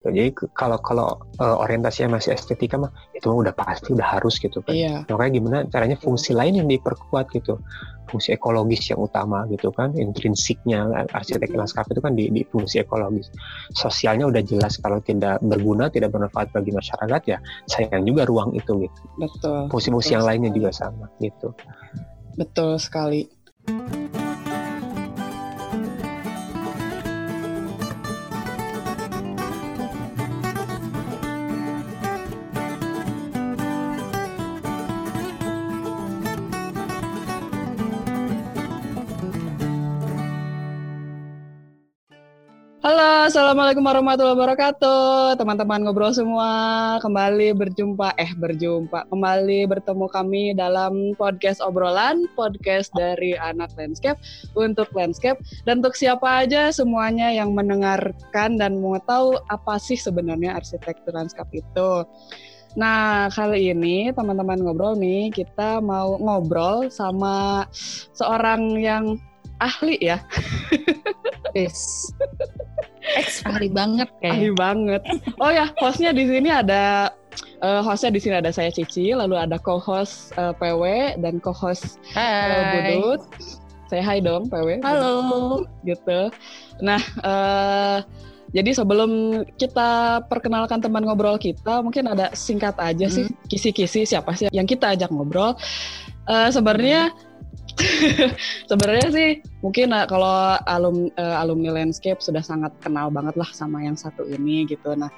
Jadi kalau orientasinya masih estetika mah itu udah pasti udah harus gitu kan. Iya. Makanya gimana caranya fungsi lain yang diperkuat gitu, fungsi ekologis yang utama gitu kan, intrinsiknya arsitek lanskap itu kan di fungsi ekologis. Sosialnya udah jelas, kalau tidak berguna, tidak bermanfaat bagi masyarakat ya sayang juga ruang itu gitu. Betul. Fungsi-fungsi yang lainnya juga sama gitu. Betul sekali. Halo, assalamualaikum warahmatullahi wabarakatuh, teman-teman ngobrol semua. Kembali bertemu kami dalam podcast obrolan, podcast dari anak landscape untuk landscape, dan untuk siapa aja semuanya yang mendengarkan dan mau tahu apa sih sebenarnya arsitektur landscape itu. Nah, kali ini teman-teman ngobrol nih, kita mau ngobrol sama seorang yang ahli ya. Yes. Ahli banget kayak. Ahli banget. Oh ya, hostnya di sini ada saya Cici, lalu ada co-host PW dan co-host Budut. Saya hai dong PW. Halo. Gitu. Nah, jadi sebelum kita perkenalkan teman ngobrol kita, mungkin ada singkat aja sih kisi-kisi siapa sih yang kita ajak ngobrol. Sebenarnya sih mungkin kalau alumni landscape sudah sangat kenal banget lah sama yang satu ini gitu. Nah,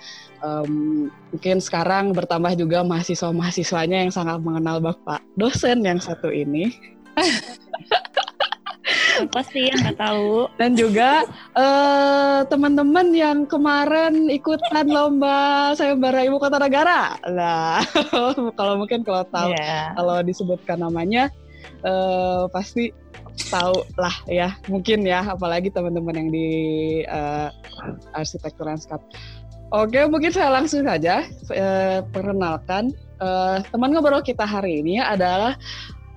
mungkin sekarang bertambah juga mahasiswa-mahasiswanya yang sangat mengenal Bapak dosen yang satu ini. Apa sih yang nggak tahu? Dan juga teman-teman yang kemarin ikutan lomba sayembara ibu kota negara. Nah, kalau tahu, yeah, kalau disebutkan namanya pasti tahu lah ya, mungkin ya, apalagi teman-teman yang di arsitektur lanskap. Oke, mungkin saya langsung saja perkenalkan teman ngobrol kita hari ini adalah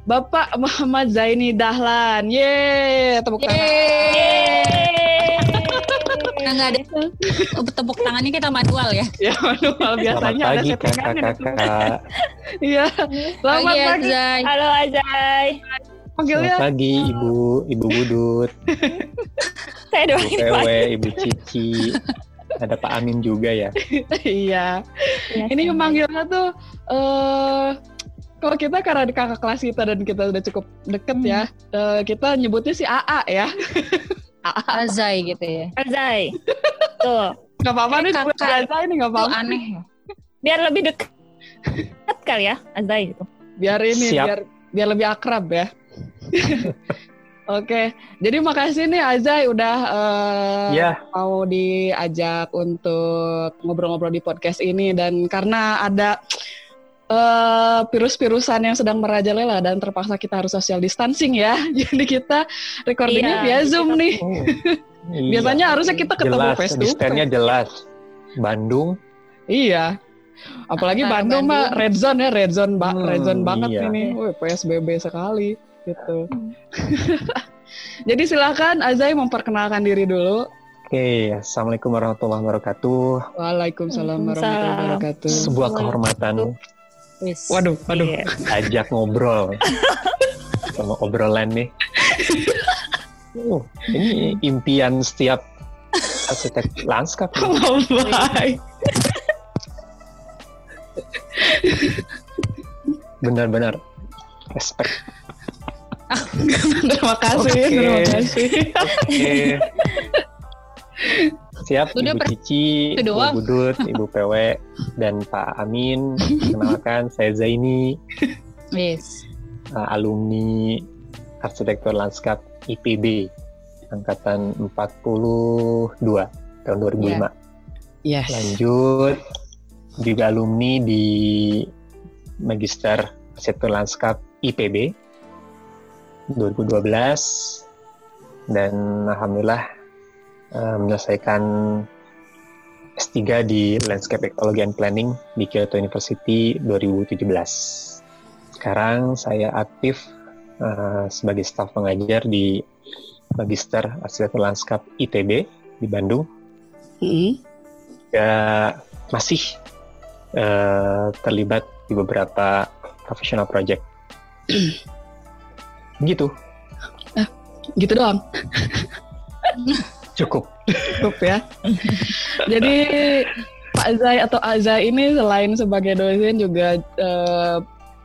Bapak Muhammad Zaini Dahlan. Yeay, tepuk tangan. Nggak ada tepuk tangannya, kita manual ya. Ya, manual biasanya ada settingan gitu. Iya. Selamat pagi. Halo Azai. Selamat pagi Ibu Budut. Saya doain Ibu Pewe, Ibu Cici. Ada Pak Amin juga ya. Iya. Ini memanggilnya tuh kalau kita karena kakak kelas kita dan kita udah cukup deket ya. Kita nyebutnya si AA ya. Azai gitu ya. Azai. Tuh. Gak apa-apa nih, Azai ini gak apa-apa. Aneh. Biar lebih dekat kali ya, Azai gitu. Biar ini, biar lebih akrab ya. Oke, jadi makasih nih Azai udah mau diajak untuk ngobrol-ngobrol di podcast ini. Dan karena ada virus-virusan yang sedang merajalela dan terpaksa kita harus social distancing ya. Jadi kita recordingnya via Zoom nih. Biasanya harusnya kita ketemu face to face. Distance-nya jelas. Bandung. Iya. Apalagi Bandung mah red zone banget ini. Wih, PSBB sekali gitu. Jadi silakan Azai memperkenalkan diri dulu. Oke, assalamualaikum warahmatullahi wabarakatuh. Waalaikumsalam warahmatullahi wabarakatuh. Sebuah kehormatan. Yes. Waduh, yeah, ajak ngobrol sama obrolan nih. Ini impian setiap arsitek lanskap. Oh my. Benar-benar respect. Terima kasih. Okay. Siap, Ibu Cici, Ibu Budut, Ibu PW, dan Pak Amin. Kenalkan, saya Zaini, yes, alumni arsitektur lanskap IPB, angkatan 42 tahun 2005. Yeah. Yes. Lanjut, juga alumni di magister arsitektur lanskap IPB 2012, dan alhamdulillah menyelesaikan S3 di Landscape Ecology and Planning di Kyoto University 2017. Sekarang saya aktif sebagai staf pengajar di Magister Arsitektur Lanskap ITB di Bandung. juga masih terlibat di beberapa professional project. Gitu. Gitu doang. Cukup ya. Jadi Pak Zai atau Aza ini selain sebagai dosen juga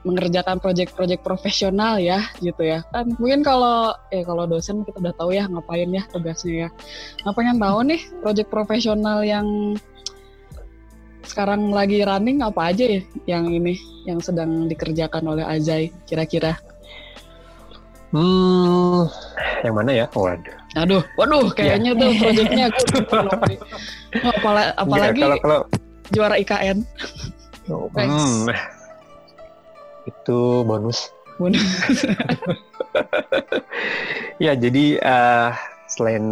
mengerjakan proyek-proyek profesional ya, gitu ya. Kan mungkin kalau dosen kita udah tahu ya ngapain ya tugasnya ya. Nah, pengen tahu nih proyek profesional yang sekarang lagi running apa aja ya yang ini yang sedang dikerjakan oleh Azai kira-kira. Yang mana ya? Waduh, kayaknya tuh proyeknya aku apalagi ya, kalau juara IKN. Itu bonus. Ya, jadi selain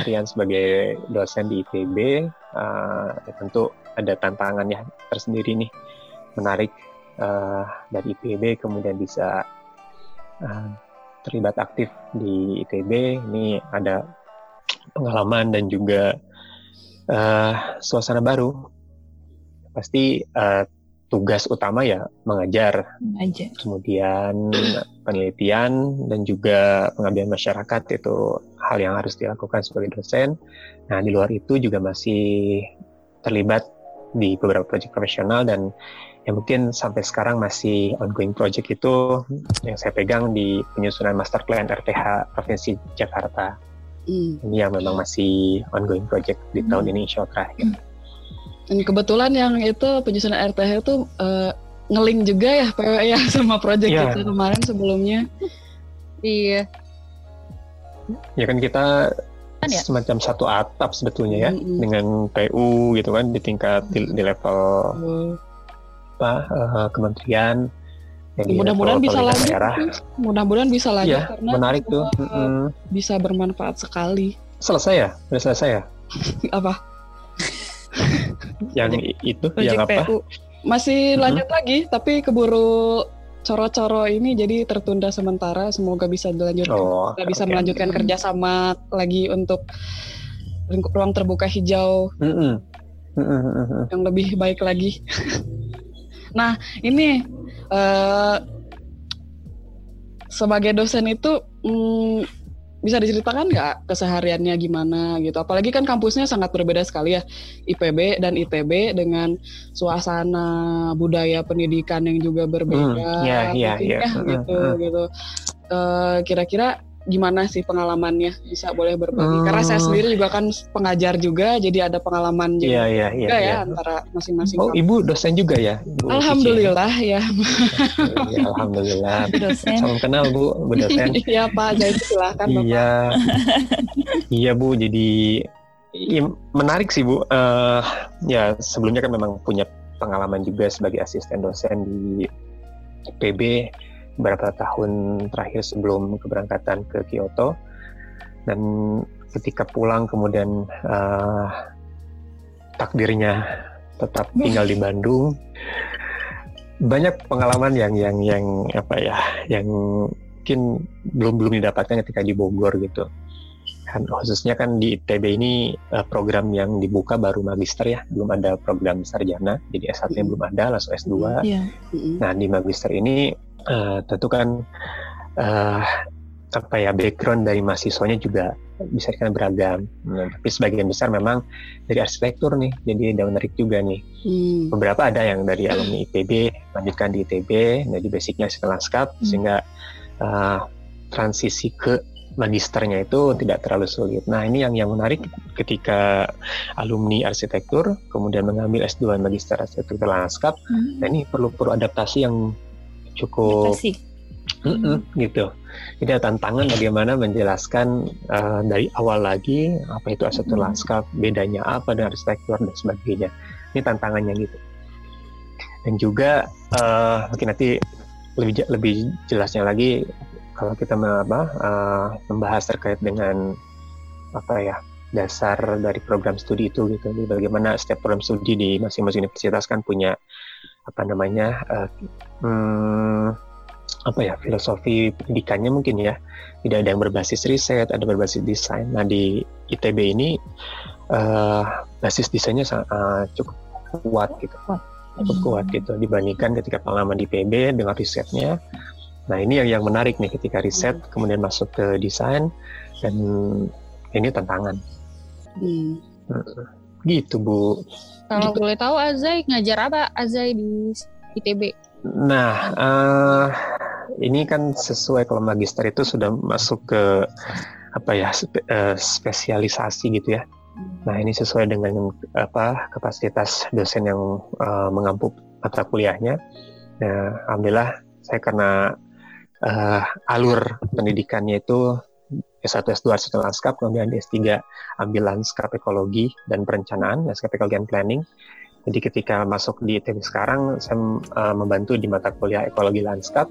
harian sebagai dosen di ITB, ya tentu ada tantangannya tersendiri nih, menarik dari IPB kemudian bisa terlibat aktif di ITB. Ini ada pengalaman dan juga suasana baru. Pasti tugas utama ya mengajar. Kemudian penelitian dan juga pengabdian masyarakat itu hal yang harus dilakukan sebagai dosen. Nah, di luar itu juga masih terlibat di beberapa proyek profesional dan yang mungkin sampai sekarang masih ongoing project itu yang saya pegang di penyusunan master plan RTH Provinsi Jakarta. Ini yang memang masih ongoing project di tahun ini insya Allah terakhir. Dan kebetulan yang itu penyusunan RTH itu nge-link juga ya PW ya sama project kita kemarin sebelumnya. Iya. Ya kan kita semacam satu atap sebetulnya ya dengan PU gitu kan di tingkat di level Kementerian. Mudah-mudahan bisa lanjut. Mudah-mudahan bisa lanjut ya, karena menarik tuh. Bisa bermanfaat sekali. Selesai ya? Sudah selesai ya? Apa? Yang itu project yang apa? PU. Masih lanjut lagi, tapi keburu coro-coro ini jadi tertunda sementara. Semoga bisa dilanjutkan, bisa melanjutkan kerjasama lagi untuk ruang terbuka hijau yang lebih baik lagi. Nah, ini sebagai dosen itu bisa diceritakan nggak kesehariannya gimana gitu? Apalagi kan kampusnya sangat berbeda sekali ya, IPB dan ITB dengan suasana budaya pendidikan yang juga berbeda. Gitu. Kira-kira gimana sih pengalamannya? Bisa boleh berbagi? Karena saya sendiri juga kan pengajar juga, jadi ada pengalaman juga antara masing-masing. Oh, ibu dosen juga ya? Ibu Alhamdulillah ya. Ya, Alhamdulillah. Dosen. Salam kenal bu dosen. Iya Pak, jadi silakan Bapak. Iya bu, jadi ya, menarik sih bu. Ya sebelumnya kan memang punya pengalaman juga sebagai asisten dosen di PB beberapa tahun terakhir sebelum keberangkatan ke Kyoto, dan ketika pulang kemudian takdirnya tetap tinggal di Bandung, banyak pengalaman yang apa ya, yang mungkin belum didapatkan ketika di Bogor gitu kan, khususnya kan di ITB ini program yang dibuka baru magister ya, belum ada program sarjana, jadi S1-nya belum ada, langsung S2. Nah di magister ini tentu kan apa ya, background dari mahasiswanya juga bisa kan beragam. Tapi sebagian besar memang dari arsitektur nih, jadi ada menarik juga nih. Beberapa ada yang dari alumni ITB lanjutkan di ITB, jadi basicnya arsitektur lanskap, sehingga transisi ke magisternya itu tidak terlalu sulit. Nah ini yang menarik ketika alumni arsitektur kemudian mengambil S2 magister arsitektur lanskap. Nah ini perlu adaptasi yang cukup gitu. Jadi ada tantangan bagaimana menjelaskan dari awal lagi apa itu arsitektur lanskap, bedanya apa dengan arsitektur dan sebagainya. Ini tantangannya gitu. Dan juga mungkin nanti lebih jelasnya lagi kalau kita membahas terkait dengan apa ya, dasar dari program studi itu gitu. Jadi bagaimana setiap program studi di masing-masing universitas kan punya apa namanya filosofi pendidikannya mungkin ya, tidak ada yang berbasis riset, ada berbasis desain. Nah di ITB ini basis desainnya cukup kuat gitu, dibandingkan ketika pengalaman di IPB dengan risetnya. Nah ini yang menarik nih, ketika riset kemudian masuk ke desain, dan ini tantangan. Gitu Bu. Kalau gitu. Boleh tahu Azai ngajar apa Azai di ITB? Nah ini kan sesuai kalau magister itu sudah masuk ke apa ya spesialisasi gitu ya. Nah ini sesuai dengan apa kapasitas dosen yang mengampu mata kuliahnya. Nah, alhamdulillah saya karena alur pendidikannya itu S1, S2 Arsitektur Lanskap, kemudian S3 ambil Lanskap Ekologi dan Perencanaan, Lanskap Ekologi dan Planning. Jadi ketika masuk di ITB sekarang, saya membantu di mata kuliah Ekologi Lanskap.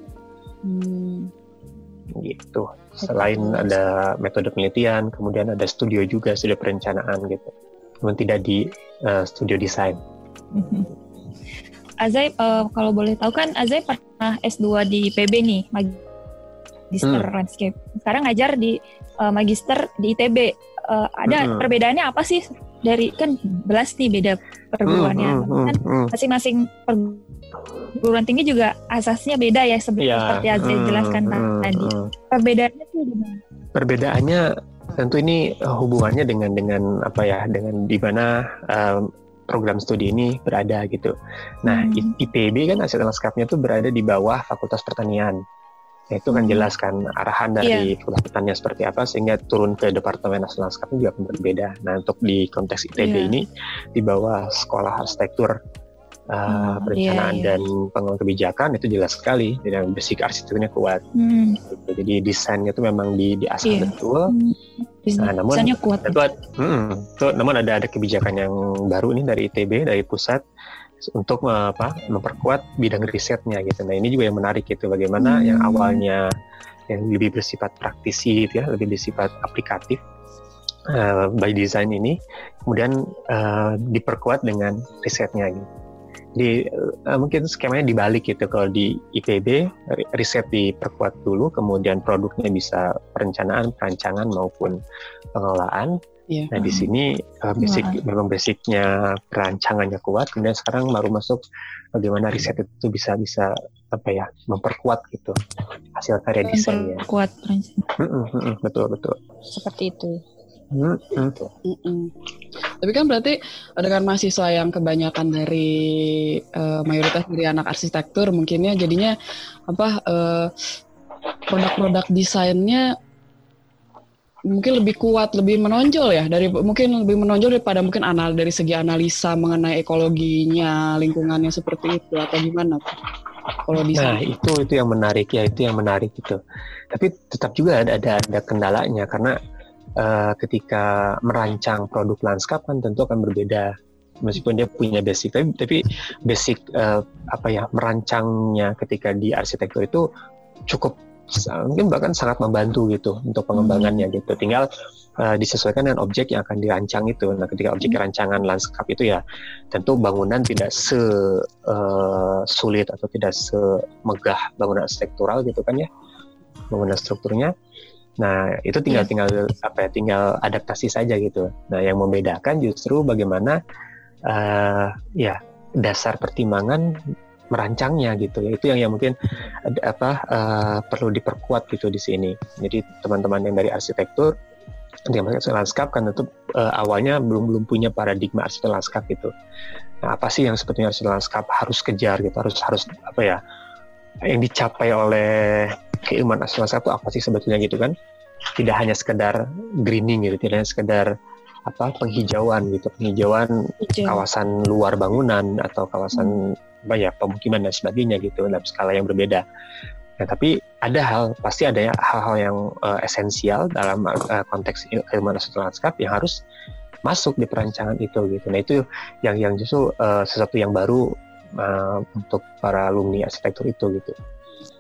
Gitu. Selain ada metode penelitian, kemudian ada studio juga, studio perencanaan gitu. Cuman tidak di studio desain. Azai, kalau boleh tahu kan Azai pernah S2 di IPB nih, magister landscape. Sekarang ngajar di magister di ITB. Ada perbedaannya apa sih? Dari kan belas nih beda perguruannya. Kan masing-masing perguruan tinggi juga asasnya beda ya, seperti Azai jelaskan tadi. Perbedaannya tuh gimana? Perbedaannya tentu ini hubungannya dengan apa ya, dengan di mana program studi ini berada gitu. Nah, IPB kan aset lanskapnya tuh berada di bawah Fakultas Pertanian. Ya, itu kan jelas kan arahan dari Fakultas Pertanian seperti apa, sehingga turun ke Departemen Aset Lanskapnya juga berbeda. Nah, untuk di konteks ITB ini di bawah Sekolah Arsitektur Perencanaan dan Pengembangan Kebijakan, itu jelas sekali dengan basic arsitekturnya kuat. Gitu. Jadi desainnya itu memang diasah betul. Nah, namun kuat namun ada kebijakan yang baru nih dari ITB, dari pusat, untuk memperkuat bidang risetnya gitu. Nah ini juga yang menarik gitu, bagaimana yang awalnya yang lebih bersifat praktisi gitu ya, lebih bersifat aplikatif by design ini, kemudian diperkuat dengan risetnya gitu. Jadi mungkin skemanya dibalik gitu. Kalau di IPB riset diperkuat dulu, kemudian produknya bisa perencanaan, perancangan maupun pengelolaan. Nah di sini memang basicnya perancangannya kuat. Kemudian sekarang baru masuk bagaimana riset itu bisa apa ya, memperkuat gitu hasil karya desainnya. Memperkuat perancangan. Betul. Seperti itu. Tapi kan berarti dengan mahasiswa yang kebanyakan dari mayoritas dari anak arsitektur, mungkinnya jadinya produk-produk desainnya mungkin lebih kuat, lebih menonjol ya, daripada mungkin dari segi analisa mengenai ekologinya, lingkungannya seperti itu, atau gimana Pak? Kalau desain. Nah itu yang menarik gitu. Tapi tetap juga ada kendalanya, karena ketika merancang produk lanskap kan tentu akan berbeda, meskipun dia punya basic, tapi basic merancangnya ketika di arsitektur itu cukup, mungkin bahkan sangat membantu gitu untuk pengembangannya gitu. Tinggal disesuaikan dengan objek yang akan dirancang itu. Nah ketika objek rancangan lanskap itu ya tentu bangunan tidak sulit atau tidak semegah bangunan arsitektural gitu kan ya, bangunan strukturnya. Nah itu tinggal adaptasi saja gitu. Nah yang membedakan justru bagaimana dasar pertimbangan merancangnya gitu. Itu yang mungkin perlu diperkuat gitu di sini. Jadi teman-teman yang dari arsitektur, yang masuk lanskap kan tentu awalnya belum punya paradigma arsitektur lanskap gitu. Nah apa sih yang sebetulnya arsitektur lanskap harus kejar gitu, harus yang dicapai oleh keilmuan arsitektur lanskap itu apa sih sebetulnya gitu kan. Tidak hanya sekedar greening gitu, tidak hanya sekedar penghijauan gitu, kawasan luar bangunan atau kawasan pemukiman dan sebagainya gitu, dalam skala yang berbeda. Nah, tapi pasti ada hal-hal yang esensial dalam konteks keilmuan arsitektur lanskap yang harus masuk di perancangan itu gitu. Nah, itu yang justru sesuatu yang baru untuk para alumni arsitektur itu gitu.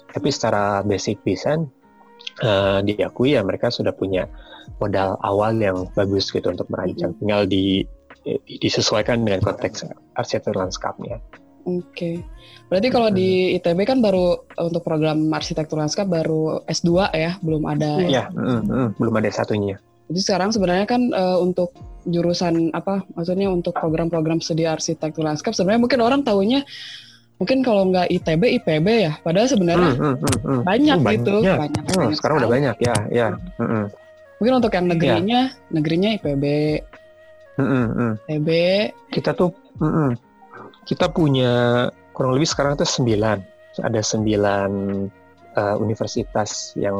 Tapi secara basic design diakui ya mereka sudah punya modal awal yang bagus gitu untuk merancang. Tinggal disesuaikan dengan konteks arsitektur lanskapnya. Oke. Berarti kalau di ITB kan baru untuk program arsitektur lanskap baru S2 ya, belum ada S1-nya. Jadi sekarang sebenarnya kan untuk jurusan apa, maksudnya untuk program-program studi arsitektur lanskap, sebenarnya mungkin orang taunya mungkin kalau nggak ITB, IPB ya. Padahal sebenarnya banyak gitu. Ya. Banyak sekarang udah banyak ya. Ya. Mungkin untuk yang negerinya, negerinya IPB, ITB. Kita tuh, kita punya kurang lebih sekarang itu 9. Ada 9 universitas yang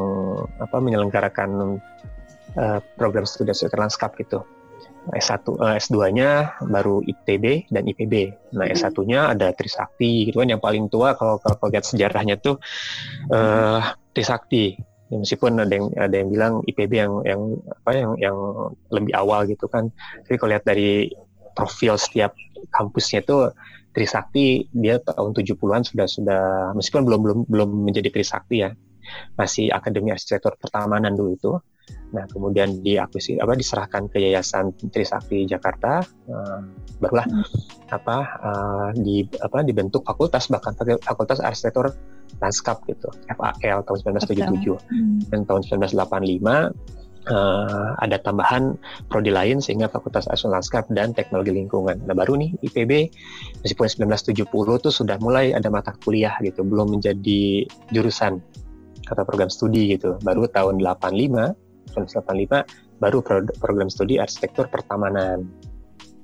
apa menyelenggarakan program studi arsitektur lanskap gitu. S1, S2-nya baru ITB dan IPB. Nah, S1-nya ada Trisakti gitu kan, yang paling tua kalau lihat sejarahnya tuh Trisakti. Ya, meskipun ada yang bilang IPB yang lebih awal gitu kan. Tapi kalau lihat dari profil setiap kampusnya tuh Trisakti dia tahun 70-an sudah meskipun belum menjadi Trisakti ya. Masih Akademi Arsitektur Pertamanan dulu itu. Nah, kemudian diakuisisi diserahkan ke Yayasan Trisakti Jakarta, barulah dibentuk fakultas, bahkan fakultas arsitektur lanskap gitu, FAL tahun 1977. Dan tahun 1985 ada tambahan prodi lain sehingga Fakultas Arsitektur Lanskap dan Teknologi Lingkungan. Nah, baru nih IPB meskipun 1970 tuh sudah mulai ada mata kuliah gitu, belum menjadi jurusan atau program studi gitu. Baru tahun 1985 baru program studi arsitektur pertamanan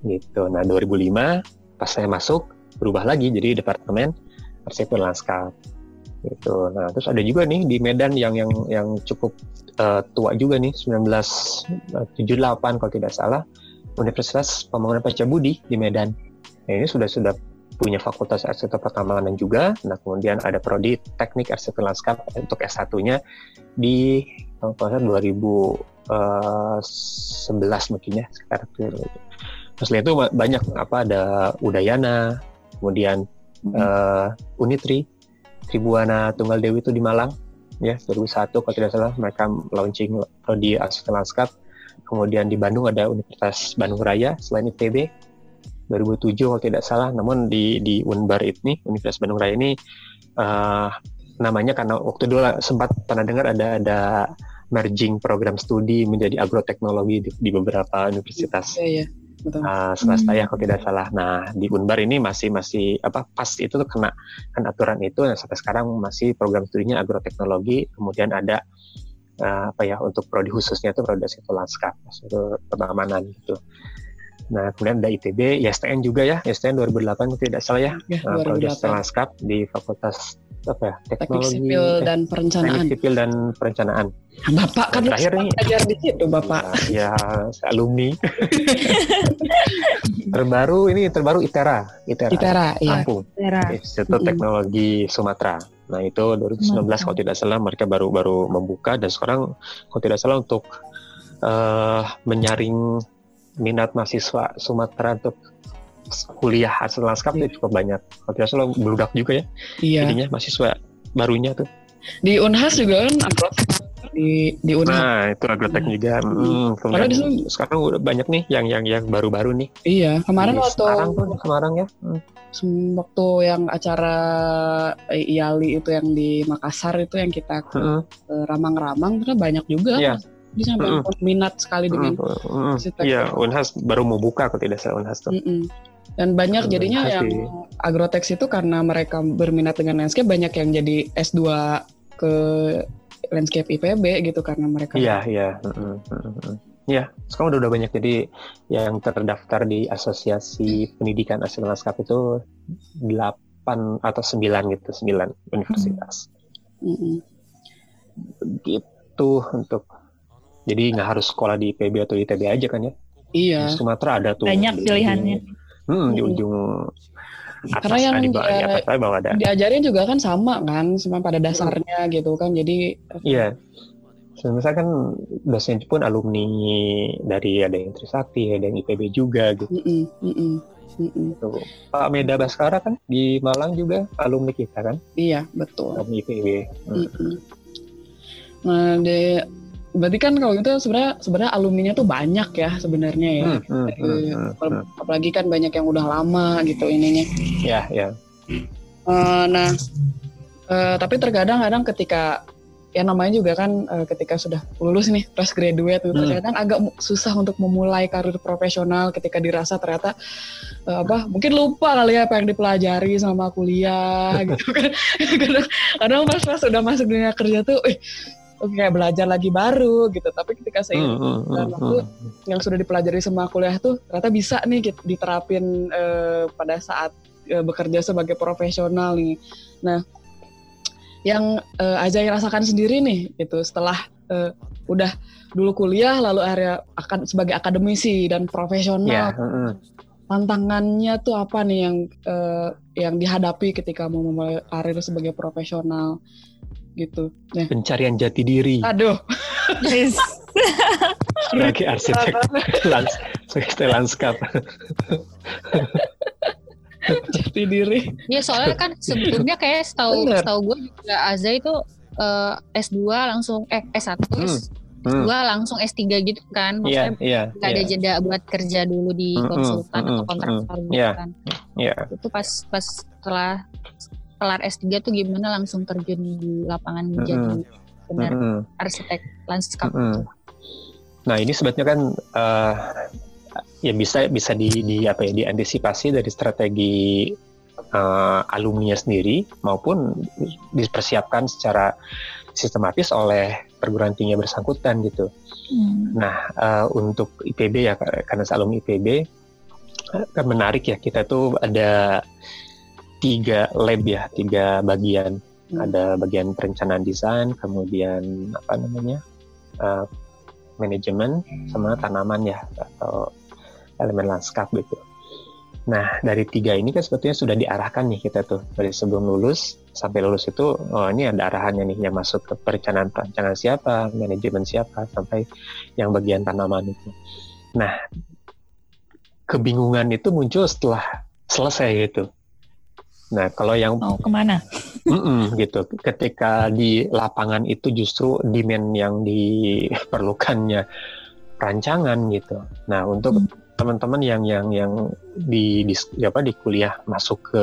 gitu. Nah, 2005 pas saya masuk berubah lagi jadi Departemen Arsitektur Lanskap gitu. Nah, terus ada juga nih di Medan yang cukup tua juga nih, 1978 kalau tidak salah, Universitas Pembangunan Pancabudi di Medan. Nah, ini sudah punya fakultas arsitektur pertamanan juga. Nah, kemudian ada prodi teknik arsitektur lanskap untuk S1-nya di tahun 2011 mungkin ya sekitar itu. Setelah itu banyak ada Udayana, kemudian Unitri, Tribhuwana Tunggadewi itu di Malang. Ya, 2001 kalau tidak salah mereka launching prodi arsitektur lanskap. Kemudian di Bandung ada Universitas Bandung Raya selain ITB 2007 kalau tidak salah. Namun di Unbar ini, Universitas Bandung Raya ini namanya karena waktu dulu sempat pernah dengar ada merging program studi menjadi agroteknologi di beberapa universitas. Iya, betul. Swasta ya kalau tidak salah. Nah, di Unbar ini masih pas itu tuh kena kan aturan itu. Nah, sampai sekarang masih program studinya agroteknologi, kemudian ada untuk prodi khususnya itu prodi arsitektur lanskap, arsitektur pertamanan gitu. Nah, kemudian ada ITB, ITSN juga ya, ITSN 2008 kalau tidak salah ya. Prodi arsitektur lanskap di Fakultas Teknologi Sipil dan Perencanaan. Bapak kan terakhir nih belajar di situ Bapak. Ya, alumni. terbaru ITERA Lampung. Institut Teknologi Sumatera. Nah, itu 2019 kalau tidak salah mereka baru membuka, dan sekarang kalau tidak salah untuk menyaring minat mahasiswa Sumatera untuk kuliah arsitektur lanskap itu cukup banyak. Kalau tidak salah beludak juga ya. Iya. Jadinya mahasiswa barunya tuh. Di UNHAS juga kan agrotek di UNHAS. Nah, itu agrotek juga. Karena sekarang udah banyak nih yang baru-baru nih. Iya, kemarin di waktu Semarang ya. Waktu yang acara IALI itu yang di Makassar itu yang kita ramang-ramang ternyata banyak juga. Iya. Bisa minat sekali dengan arsitektur. Iya, UNHAS baru mau buka kalau tidak salah UNHAS tuh. Dan banyak jadinya yang agrotek itu karena mereka berminat dengan landscape, banyak yang jadi S2 ke landscape IPB gitu karena mereka. Iya. Iya, sekarang udah banyak jadi yang terdaftar di Asosiasi Pendidikan Arsitektur Lanskap itu 8 atau 9 gitu, 9 universitas. Gitu untuk. Jadi nggak harus sekolah di IPB atau ITB aja kan ya? Iya. Di Sumatera ada tuh. Banyak pilihannya. Di ujung atas karena yang tadi bawah ada. Diajarin juga kan sama kan, cuma pada dasarnya gitu kan. Jadi iya. Misalnya kan dosen pun alumni dari ada yang Trisakti, ada yang IPB juga gitu. Tuh. Pak Meda Baskara kan di Malang juga alumni kita kan? Iya, betul. Alumni IPB. Nah, berarti kan kalau gitu sebenarnya alumninya tuh banyak ya sebenarnya ya. Apalagi kan banyak yang udah lama gitu ininya. Iya. Nah, tapi terkadang ketika ya namanya juga kan ketika sudah lulus nih, fresh graduate gitu, terkadang agak susah untuk memulai karir profesional ketika dirasa ternyata mungkin lupa kali ya apa yang dipelajari sama kuliah gitu kan. Kadang pas udah masuk dunia kerja tuh kayak belajar lagi baru gitu, tapi ketika saya yang sudah dipelajari sama kuliah tuh ternyata bisa nih diterapin pada saat bekerja sebagai profesional nih. Nah, yang Aja rasakan sendiri nih gitu setelah udah dulu kuliah lalu area akan sebagai akademisi dan profesional, tantangannya tuh apa nih yang dihadapi ketika mau memulai karir sebagai profesional gitu? Nah. Pencarian jati diri. Aduh. Yes. Sebagai arsitek lanskap. Jati diri. Iya, soalnya kan sebelumnya kayak setahu gue juga Azza itu S2 langsung S1 S2 langsung S3 gitu kan. Maksudnya gak ada jeda buat kerja dulu di konsultan atau kontraktor gitu kan. Itu pas setelah kelar S3 tuh gimana langsung terjun di lapangan menjadi benar arsitek lanskap. Nah, ini sebetulnya kan ya bisa di diantisipasi dari strategi alumni sendiri maupun dipersiapkan secara sistematis oleh perguruan tinggi bersangkutan gitu. Nah, untuk IPB ya, karena alumni IPB kan menarik ya, kita tuh ada 3 lab ya, 3 bagian. Ada bagian perencanaan desain, kemudian manajemen sama tanaman ya, atau elemen lanskap gitu. Nah, dari 3 ini kan sebetulnya sudah diarahkan nih kita tuh dari sebelum lulus sampai lulus itu, ini ada arahannya nih, yang masuk ke perencanaan siapa, manajemen siapa, sampai yang bagian tanaman itu. Nah, kebingungan itu muncul setelah selesai gitu. Nah, kalau yang kemana? Gitu. Ketika di lapangan itu justru demand yang diperlukannya rancangan gitu. Nah, untuk teman-teman yang di kuliah masuk ke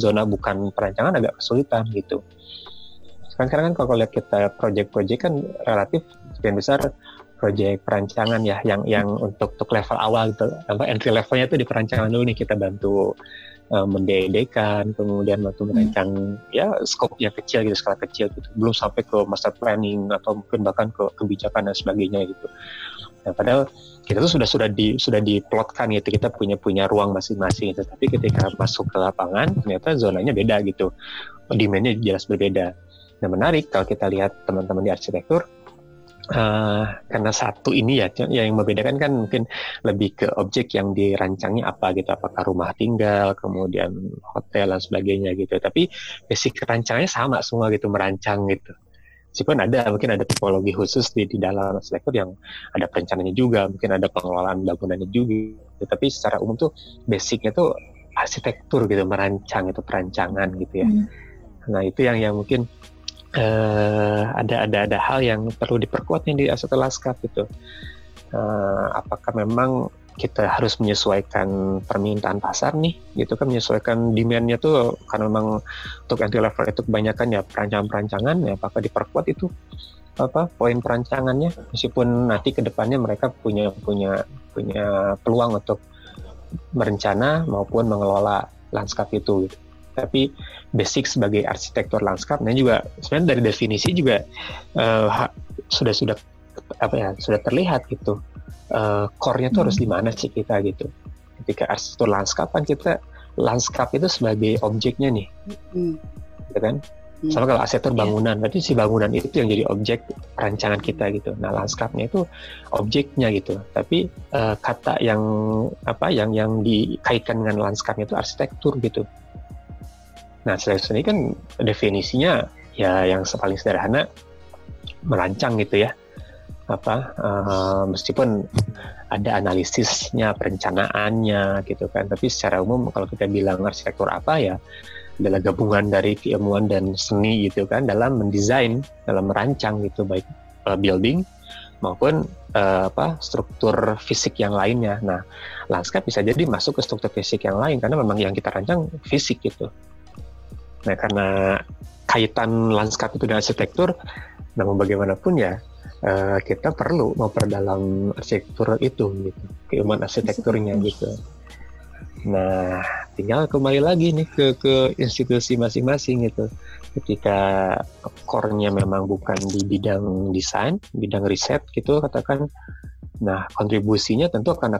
zona bukan perancangan agak kesulitan gitu. Sekarang kan kalau lihat kita proyek-proyek kan relatif sebagian besar proyek perancangan ya, yang untuk level awal gitu. Entry levelnya itu di perancangan dulu nih, kita bantu mendedekan, kemudian bantu merancang ya skopnya kecil gitu, skala kecil gitu. Belum sampai ke master planning atau mungkin bahkan ke kebijakan dan sebagainya gitu. Nah, padahal kita tuh sudah diplotkan gitu, kita punya ruang masing-masing gitu, tapi ketika masuk ke lapangan ternyata zonanya beda gitu, demand-nya jelas berbeda. Nah, menarik kalau kita lihat teman-teman di arsitektur, karena satu ini ya yang membedakan kan mungkin lebih ke objek yang dirancangnya apa gitu, apakah rumah tinggal, kemudian hotel dan sebagainya gitu, tapi basic rancangannya sama semua gitu, merancang gitu. Meskipun mungkin ada tipologi khusus di dalam arsitektur yang ada perencanaannya juga, mungkin ada pengelolaan bangunannya juga, tapi secara umum tuh basicnya tuh arsitektur gitu, merancang itu perancangan gitu ya. Nah, itu yang mungkin ada hal yang perlu diperkuat nih di arsitektur lanskap gitu. Apakah memang kita harus menyesuaikan permintaan pasar nih gitu kan, menyesuaikan demand-nya tuh, karena memang untuk entry level itu kebanyakan ya perancangan-perancangan ya, apakah diperkuat itu poin perancangannya, meskipun nanti kedepannya mereka punya peluang untuk merencana maupun mengelola lanskap itu gitu. Tapi basic sebagai arsitektur lanskap, dan juga sebenarnya dari definisi juga sudah terlihat gitu. Core-nya tuh harus di mana sih kita gitu. Ketika arsitektur lanskap kan kita lanskap itu sebagai objeknya nih, gitu kan? Sama kalau arsitektur bangunan, berarti si bangunan itu yang jadi objek rancangan kita gitu. Nah, lanskapnya itu objeknya gitu. Tapi kata yang dikaitkan dengan lanskapnya itu arsitektur gitu. Nah, arsitektur ini kan definisinya ya yang paling sederhana, merancang gitu ya. Meskipun ada analisisnya, perencanaannya gitu kan, tapi secara umum kalau kita bilang arsitektur apa ya adalah gabungan dari keilmuan dan seni gitu kan, dalam mendesain, dalam merancang gitu, baik building maupun struktur fisik yang lainnya. Nah, lanskap bisa jadi masuk ke struktur fisik yang lain karena memang yang kita rancang fisik gitu. Nah, karena kaitan lanskap itu dengan arsitektur, Namun bagaimanapun ya, kita perlu memperdalam arsitektur itu, gitu, keilmuan arsitekturnya gitu. Nah, tinggal kembali lagi nih ke institusi masing-masing gitu. Ketika core-nya memang bukan di bidang desain, bidang riset gitu katakan, nah kontribusinya tentu akan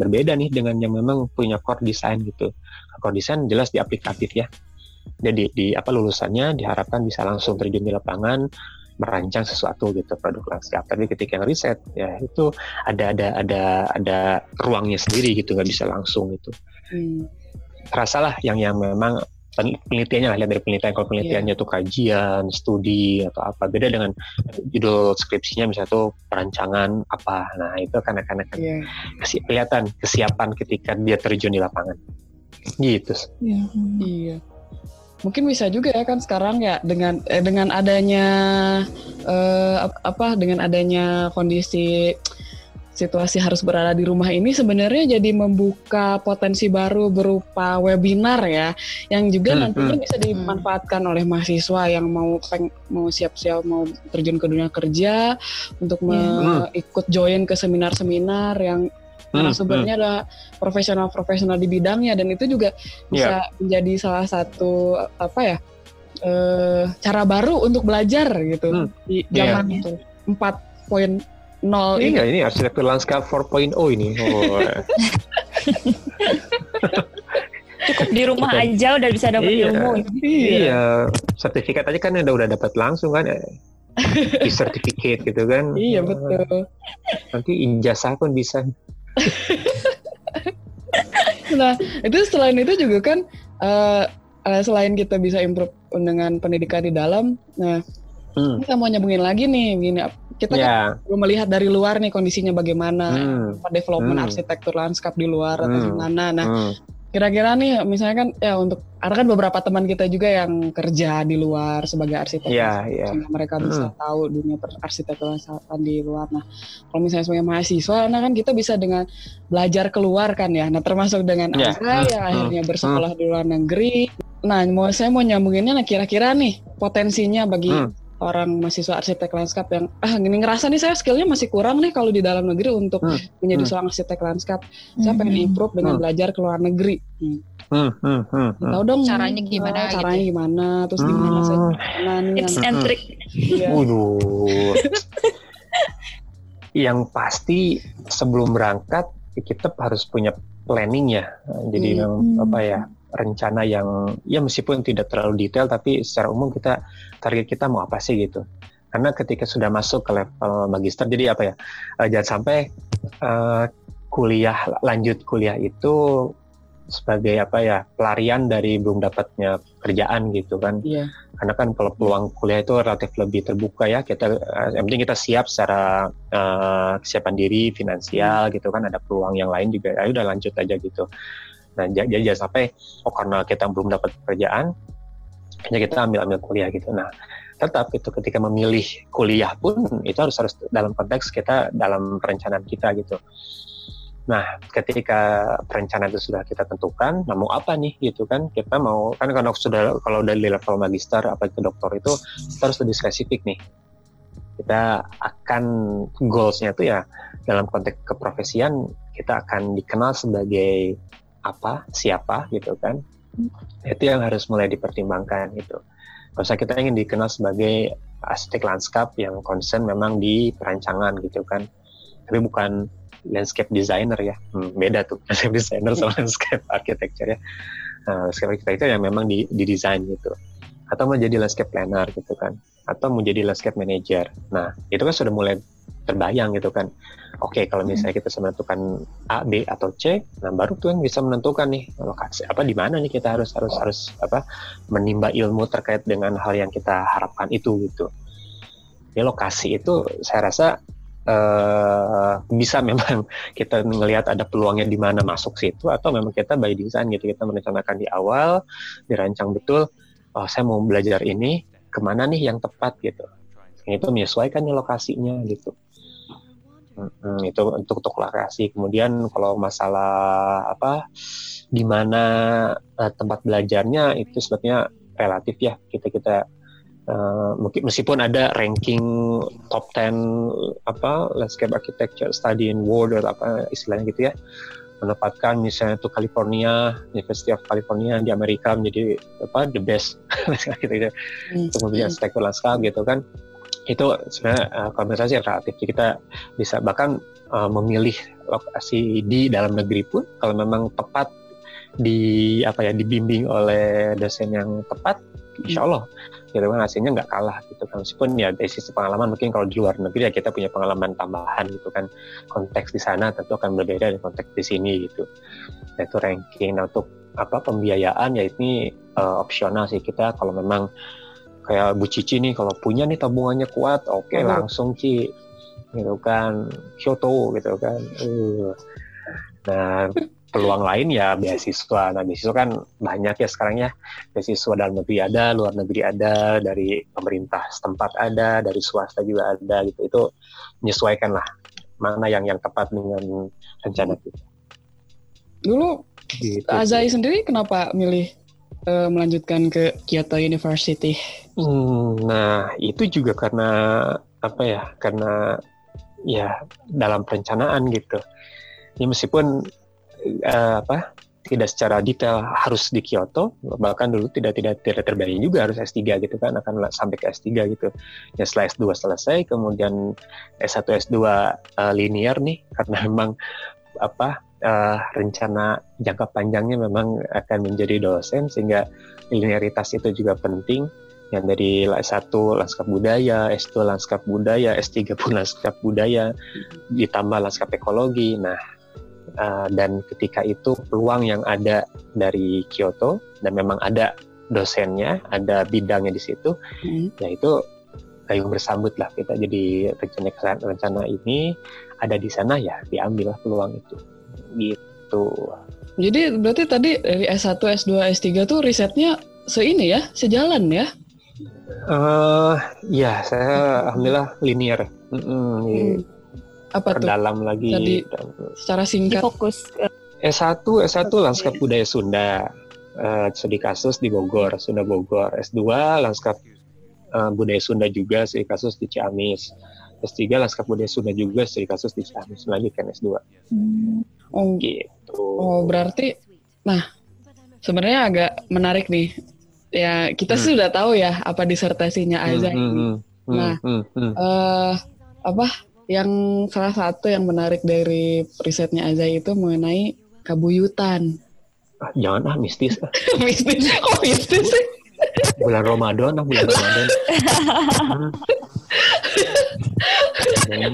berbeda nih dengan yang memang punya core desain gitu. Core desain jelas di aplikatif ya. Jadi di lulusannya diharapkan bisa langsung terjun di lapangan, merancang sesuatu gitu, produk lanskap. Tapi ketika yang riset ya itu ada ruangnya sendiri gitu, nggak bisa langsung gitu. Terasalah yang memang penelitiannya lah, lihat dari penelitian, kalau penelitiannya itu kajian, studi atau apa, beda dengan judul skripsinya misalnya tuh perancangan apa. Nah itu akan kelihatan kesiapan ketika dia terjun di lapangan gitu. Iya. Mungkin bisa juga ya kan sekarang ya dengan adanya kondisi situasi harus berada di rumah ini sebenarnya jadi membuka potensi baru berupa webinar ya, yang juga nantinya bisa dimanfaatkan oleh mahasiswa yang mau siap-siap mau terjun ke dunia kerja untuk ikut join ke seminar-seminar yang narasumbernya adalah profesional-profesional di bidangnya, dan itu juga bisa menjadi salah satu cara baru untuk belajar gitu di zaman itu 4.0 ini. Iya, ini arsitektur lanskap 4.0 ini. Cukup di rumah aja udah bisa dapat ilmu. Iya, sertifikat aja kan udah dapat langsung kan. Sertifikat gitu kan. Iya betul. Nanti ijazah pun bisa. Nah itu selain itu juga kan selain kita bisa improve dengan pendidikan di dalam, nah kita mau nyambungin lagi nih gini, kita kan belum melihat dari luar nih kondisinya bagaimana development arsitektur lanskap di luar atau gimana. Nah kira-kira nih misalnya kan ya ada kan beberapa teman kita juga yang kerja di luar sebagai arsitek, sehingga mereka bisa tahu dunia arsitektur di luar. Nah kalau misalnya sebagai mahasiswa, nah kan kita bisa dengan belajar keluar kan ya. Nah termasuk dengan Azra yang akhirnya bersekolah di luar negeri. Nah saya mau nyambunginnya, nah kira-kira nih potensinya bagi orang mahasiswa arsitek lanskap yang ngerasa nih saya skillnya masih kurang nih kalau di dalam negeri untuk menjadi seorang arsitek lanskap. Saya pengen improve dengan belajar ke luar negeri. Tahu dong caranya gimana? Caranya gitu. Gimana? Terus gimana saya? Tips and trick. Waduh. Yang pasti sebelum berangkat kita harus punya planningnya. Jadi rencana yang meskipun tidak terlalu detail, tapi secara umum kita target kita mau apa sih gitu. Karena ketika sudah masuk ke level magister, jadi jangan sampai lanjut kuliah itu sebagai pelarian dari belum dapatnya kerjaan gitu kan. Karena kan kalau peluang kuliah itu relatif lebih terbuka ya, kita yang penting kita siap secara kesiapan diri finansial gitu kan, ada peluang yang lain juga, ayo udah lanjut aja gitu. Nah jadi jangan sampai karena kita belum dapat pekerjaan hanya kita ambil kuliah gitu. Nah tetap itu ketika memilih kuliah pun itu harus dalam konteks kita, dalam perencanaan kita gitu. Nah, ketika perencanaan itu sudah kita tentukan, nah mau apa nih gitu kan? Kita mau kan kalau dari level magister apa ke doktor itu kita harus lebih spesifik nih. Kita akan goals-nya itu ya dalam konteks keprofesian kita akan dikenal sebagai apa, siapa gitu kan. Itu yang harus mulai dipertimbangkan gitu. Kalau kita ingin dikenal sebagai arsitek lanskap yang concern memang di perancangan gitu kan. Tapi bukan landscape designer ya, beda tuh landscape designer sama landscape architecture ya. Landscape architecture yang memang di desain gitu, atau menjadi landscape planner gitu kan, atau menjadi landscape manager. Nah itu kan sudah mulai terbayang gitu kan. Oke, kalau misalnya kita menentukan A, B atau C, nah baru tuh yang bisa menentukan nih lokasi di mana nih kita harus menimba ilmu terkait dengan hal yang kita harapkan itu gitu. Ya lokasi itu saya rasa bisa memang kita melihat ada peluangnya di mana masuk situ, atau memang kita by design gitu, kita merencanakan di awal, dirancang betul, saya mau belajar ini, kemana nih yang tepat gitu. Yang itu menyesuaikan lokasinya gitu. Itu untuk lokasi. Kemudian kalau masalah di mana tempat belajarnya itu sebetulnya relatif ya, kita Meskipun ada ranking top 10 apa landscape architecture study in world atau apa istilahnya gitu ya, menempatkan misalnya itu California, University of California di Amerika menjadi apa the best gitu, untuk memilih arsitektur lanskap gitu kan. Itu sebenarnya kompensasi relatif, jadi kita bisa bahkan memilih lokasi di dalam negeri pun kalau memang tepat di apa ya, dibimbing oleh dosen yang tepat, insya Allah gitu kan hasilnya nggak kalah gitu kan. Meskipun ya dari sisi pengalaman mungkin kalau di luar negeri ya kita punya pengalaman tambahan gitu kan, konteks di sana tentu akan berbeda dari konteks di sini gitu. Nah, itu ranking. Nah, untuk apa pembiayaan ya ini opsional sih. Kita kalau memang kayak Bu Cici nih kalau punya nih tabungannya kuat, oke, langsung Ci gitu kan, Kyoto gitu kan. Nah, peluang lain ya beasiswa. Nah, beasiswa kan banyak ya sekarang ya. Beasiswa dalam negeri ada, luar negeri ada, dari pemerintah setempat ada, dari swasta juga ada gitu. Itu menyesuaikan lah mana yang tepat dengan rencana kita. Dulu gitu, Azai gitu. Sendiri kenapa milih melanjutkan ke Kyoto University? Nah, itu juga karena apa ya? Karena ya dalam perencanaan gitu. Ya meskipun tidak secara detail harus di Kyoto, bahkan dulu tidak terbayang juga harus S3 gitu kan, akan sampai ke S3 gitu. Ya setelah S2 selesai, kemudian S1 S2 linear nih, karena memang rencana jangka panjangnya memang akan menjadi dosen, sehingga linearitas itu juga penting. Yang dari S1 lanskap budaya, S2 lanskap budaya, S3 pun lanskap budaya, ditambah lanskap ekologi. Nah, dan ketika itu peluang yang ada dari Kyoto dan memang ada dosennya, ada bidangnya di situ, ya itu gayung bersambut lah kita. Jadi rencana ini ada di sana ya, diambil peluang itu gitu. Jadi berarti tadi dari S1, S2, S3 tuh risetnya seini ya, sejalan ya? Ya, saya alhamdulillah linear. Apa perdalam tuh? Lagi tadi, secara singkat fokus S1 lanskap budaya Sunda, studi kasus di Bogor, Sunda Bogor. S2 lanskap budaya Sunda juga, studi kasus di Ciamis. S3 lanskap budaya Sunda juga, studi kasus di Ciamis lagi kan S2. Gitu. Berarti nah sebenarnya agak menarik nih ya, kita sih udah tahu ya apa disertasinya Azai. Yang salah satu yang menarik dari risetnya Azai itu mengenai kabuyutan. Jangan mistis. Mistis, kok mistis sih? Bulan Ramadan.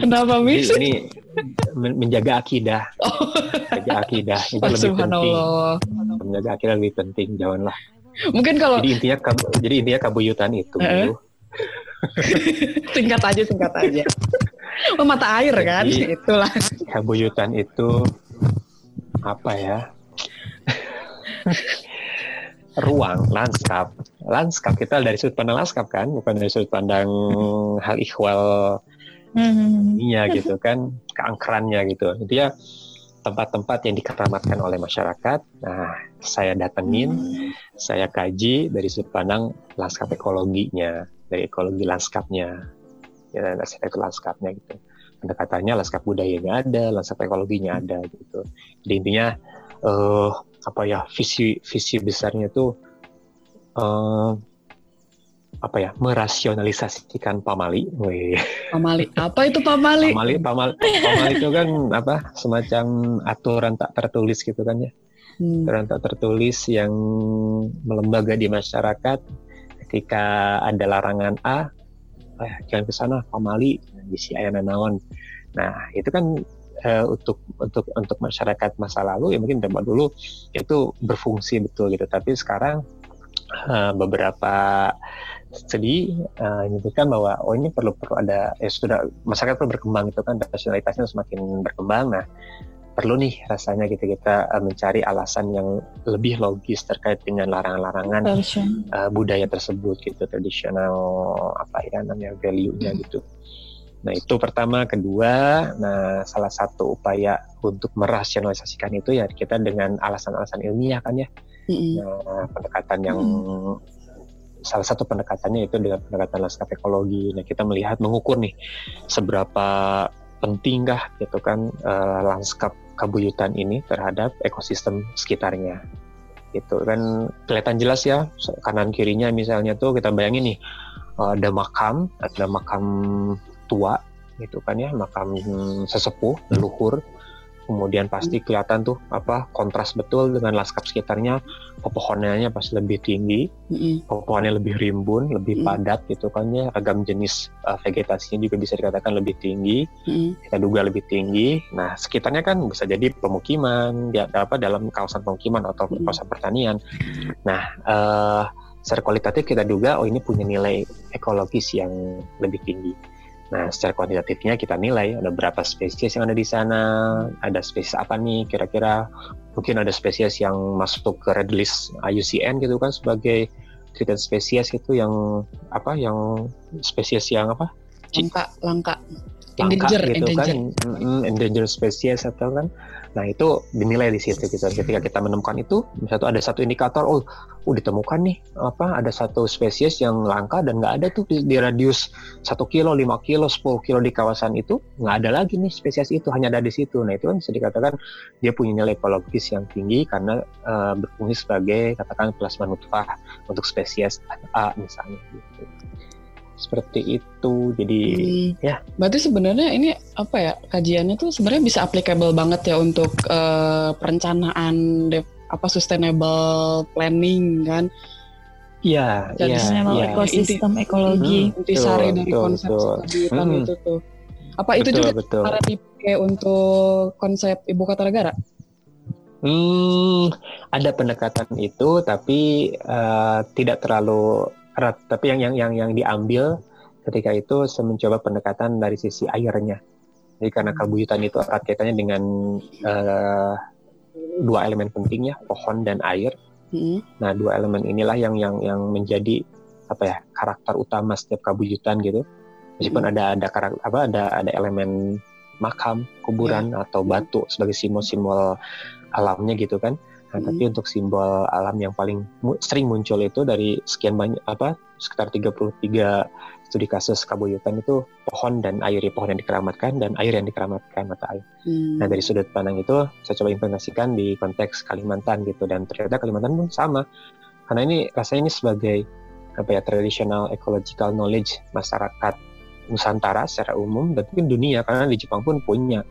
Kenapa mistis? Ini menjaga akidah. Itu lebih penting. Menjaga akidah lebih penting, janganlah. Mungkin kalau jadi intinya kabuyutan itu. Singkat aja. Mata air kan, jadi, itulah. Kabuyutan itu apa ya? Ruang lanskap kita dari sudut pandang lanskap kan, bukan dari sudut pandang hal ihwal ininya gitu kan, keangkerannya gitu. Intinya tempat-tempat yang dikeramatkan oleh masyarakat. Nah, saya datengin, saya kaji dari sudut pandang lanskap ekologinya, dari ekologi lanskapnya. Ya, arsitektur lanskapnya gitu. Pendekatannya lanskap budayanya ada, lanskap ekologinya ada gitu. Jadi intinya visi besarnya itu merasionalisasikan pamali. Pamali. Apa itu pamali? Pamali itu kan semacam aturan tak tertulis gitu kan ya. Aturan tak tertulis yang melembaga di masyarakat, ketika ada larangan A, jangan ke sana, pamali isi ayana naon. Nah, itu kan untuk masyarakat masa lalu ya mungkin zaman dulu itu berfungsi betul gitu, tapi sekarang beberapa studi menyebutkan bahwa ini perlu ada ya sudah masyarakat perlu berkembang gitu kan, rasionalitasnya semakin berkembang. Nah, perlu nih rasanya kita mencari alasan yang lebih logis terkait dengan larangan-larangan budaya tersebut gitu, tradisional value-nya gitu. Nah, itu pertama. Kedua, nah salah satu upaya untuk merasionalisasikan itu ya kita dengan alasan-alasan ilmiah kan ya. Nah, pendekatan yang salah satu pendekatannya itu dengan pendekatan lanskap ekologi. Nah, kita melihat, mengukur nih seberapa pentingkah gitu kan lanskap kabuyutan ini terhadap ekosistem sekitarnya. Gitu kan kelihatan jelas ya kanan kirinya, misalnya tuh kita bayangin nih ada makam tua gitu kan ya, makam sesepuh leluhur. Kemudian pasti kelihatan tuh apa kontras betul dengan lanskap sekitarnya, pepohonannya pasti lebih tinggi, pepohonannya lebih rimbun, lebih padat gitu kan ya, ragam jenis vegetasinya juga bisa dikatakan lebih tinggi, kita duga lebih tinggi. Nah sekitarnya kan bisa jadi pemukiman, dalam kawasan pemukiman atau kawasan pertanian. Nah secara kualitatif kita duga oh ini punya nilai ekologis yang lebih tinggi. Nah, secara kuantitatifnya kita nilai ada berapa spesies yang ada di sana, ada spesies apa nih kira-kira, mungkin ada spesies yang masuk ke red list IUCN gitu kan sebagai treated spesies itu yang endangered spesies atau kan. Nah, itu dinilai di situ gitu. Ketika kita menemukan itu, misalnya ada satu indikator ditemukan nih ada satu spesies yang langka dan nggak ada tuh di radius 1 kilo, 5 kilo, 10 kilo di kawasan itu, nggak ada lagi nih spesies itu, hanya ada di situ. Nah itu kan bisa dikatakan dia punya nilai ekologis yang tinggi karena berfungsi sebagai katakan plasma nutfah untuk spesies A misalnya gitu. Seperti itu. Jadi ya. Berarti sebenarnya ini kajiannya tuh sebenarnya bisa applicable banget ya untuk perencanaan sustainable planning kan. Iya, iya. Sustainable ekosistem ekologi. Intisari dari konsep kebiutan itu tuh. Apa itu betul, juga cara dipakai untuk konsep ibu kota negara? Ada pendekatan itu tapi tidak terlalu erat, tapi yang diambil ketika itu saya mencoba pendekatan dari sisi airnya. Jadi karena kabuyutan itu erat kaitannya dengan dua elemen pentingnya, pohon dan air. Nah, dua elemen inilah yang menjadi karakter utama setiap kabuyutan gitu. Meskipun ada elemen makam, kuburan atau batu sebagai simbol-simbol alamnya gitu kan. Nah, tapi untuk simbol alam yang paling sering muncul itu dari sekian banyak sekitar 33 studi kasus kabuyutan itu pohon dan air, pohon yang dikeramatkan dan air yang dikeramatkan, mata air. Nah dari sudut pandang itu saya coba implementasikan di konteks Kalimantan gitu, dan ternyata Kalimantan pun sama karena ini rasanya ini sebagai traditional ecological knowledge masyarakat Nusantara secara umum dan mungkin dunia, karena di Jepang pun punya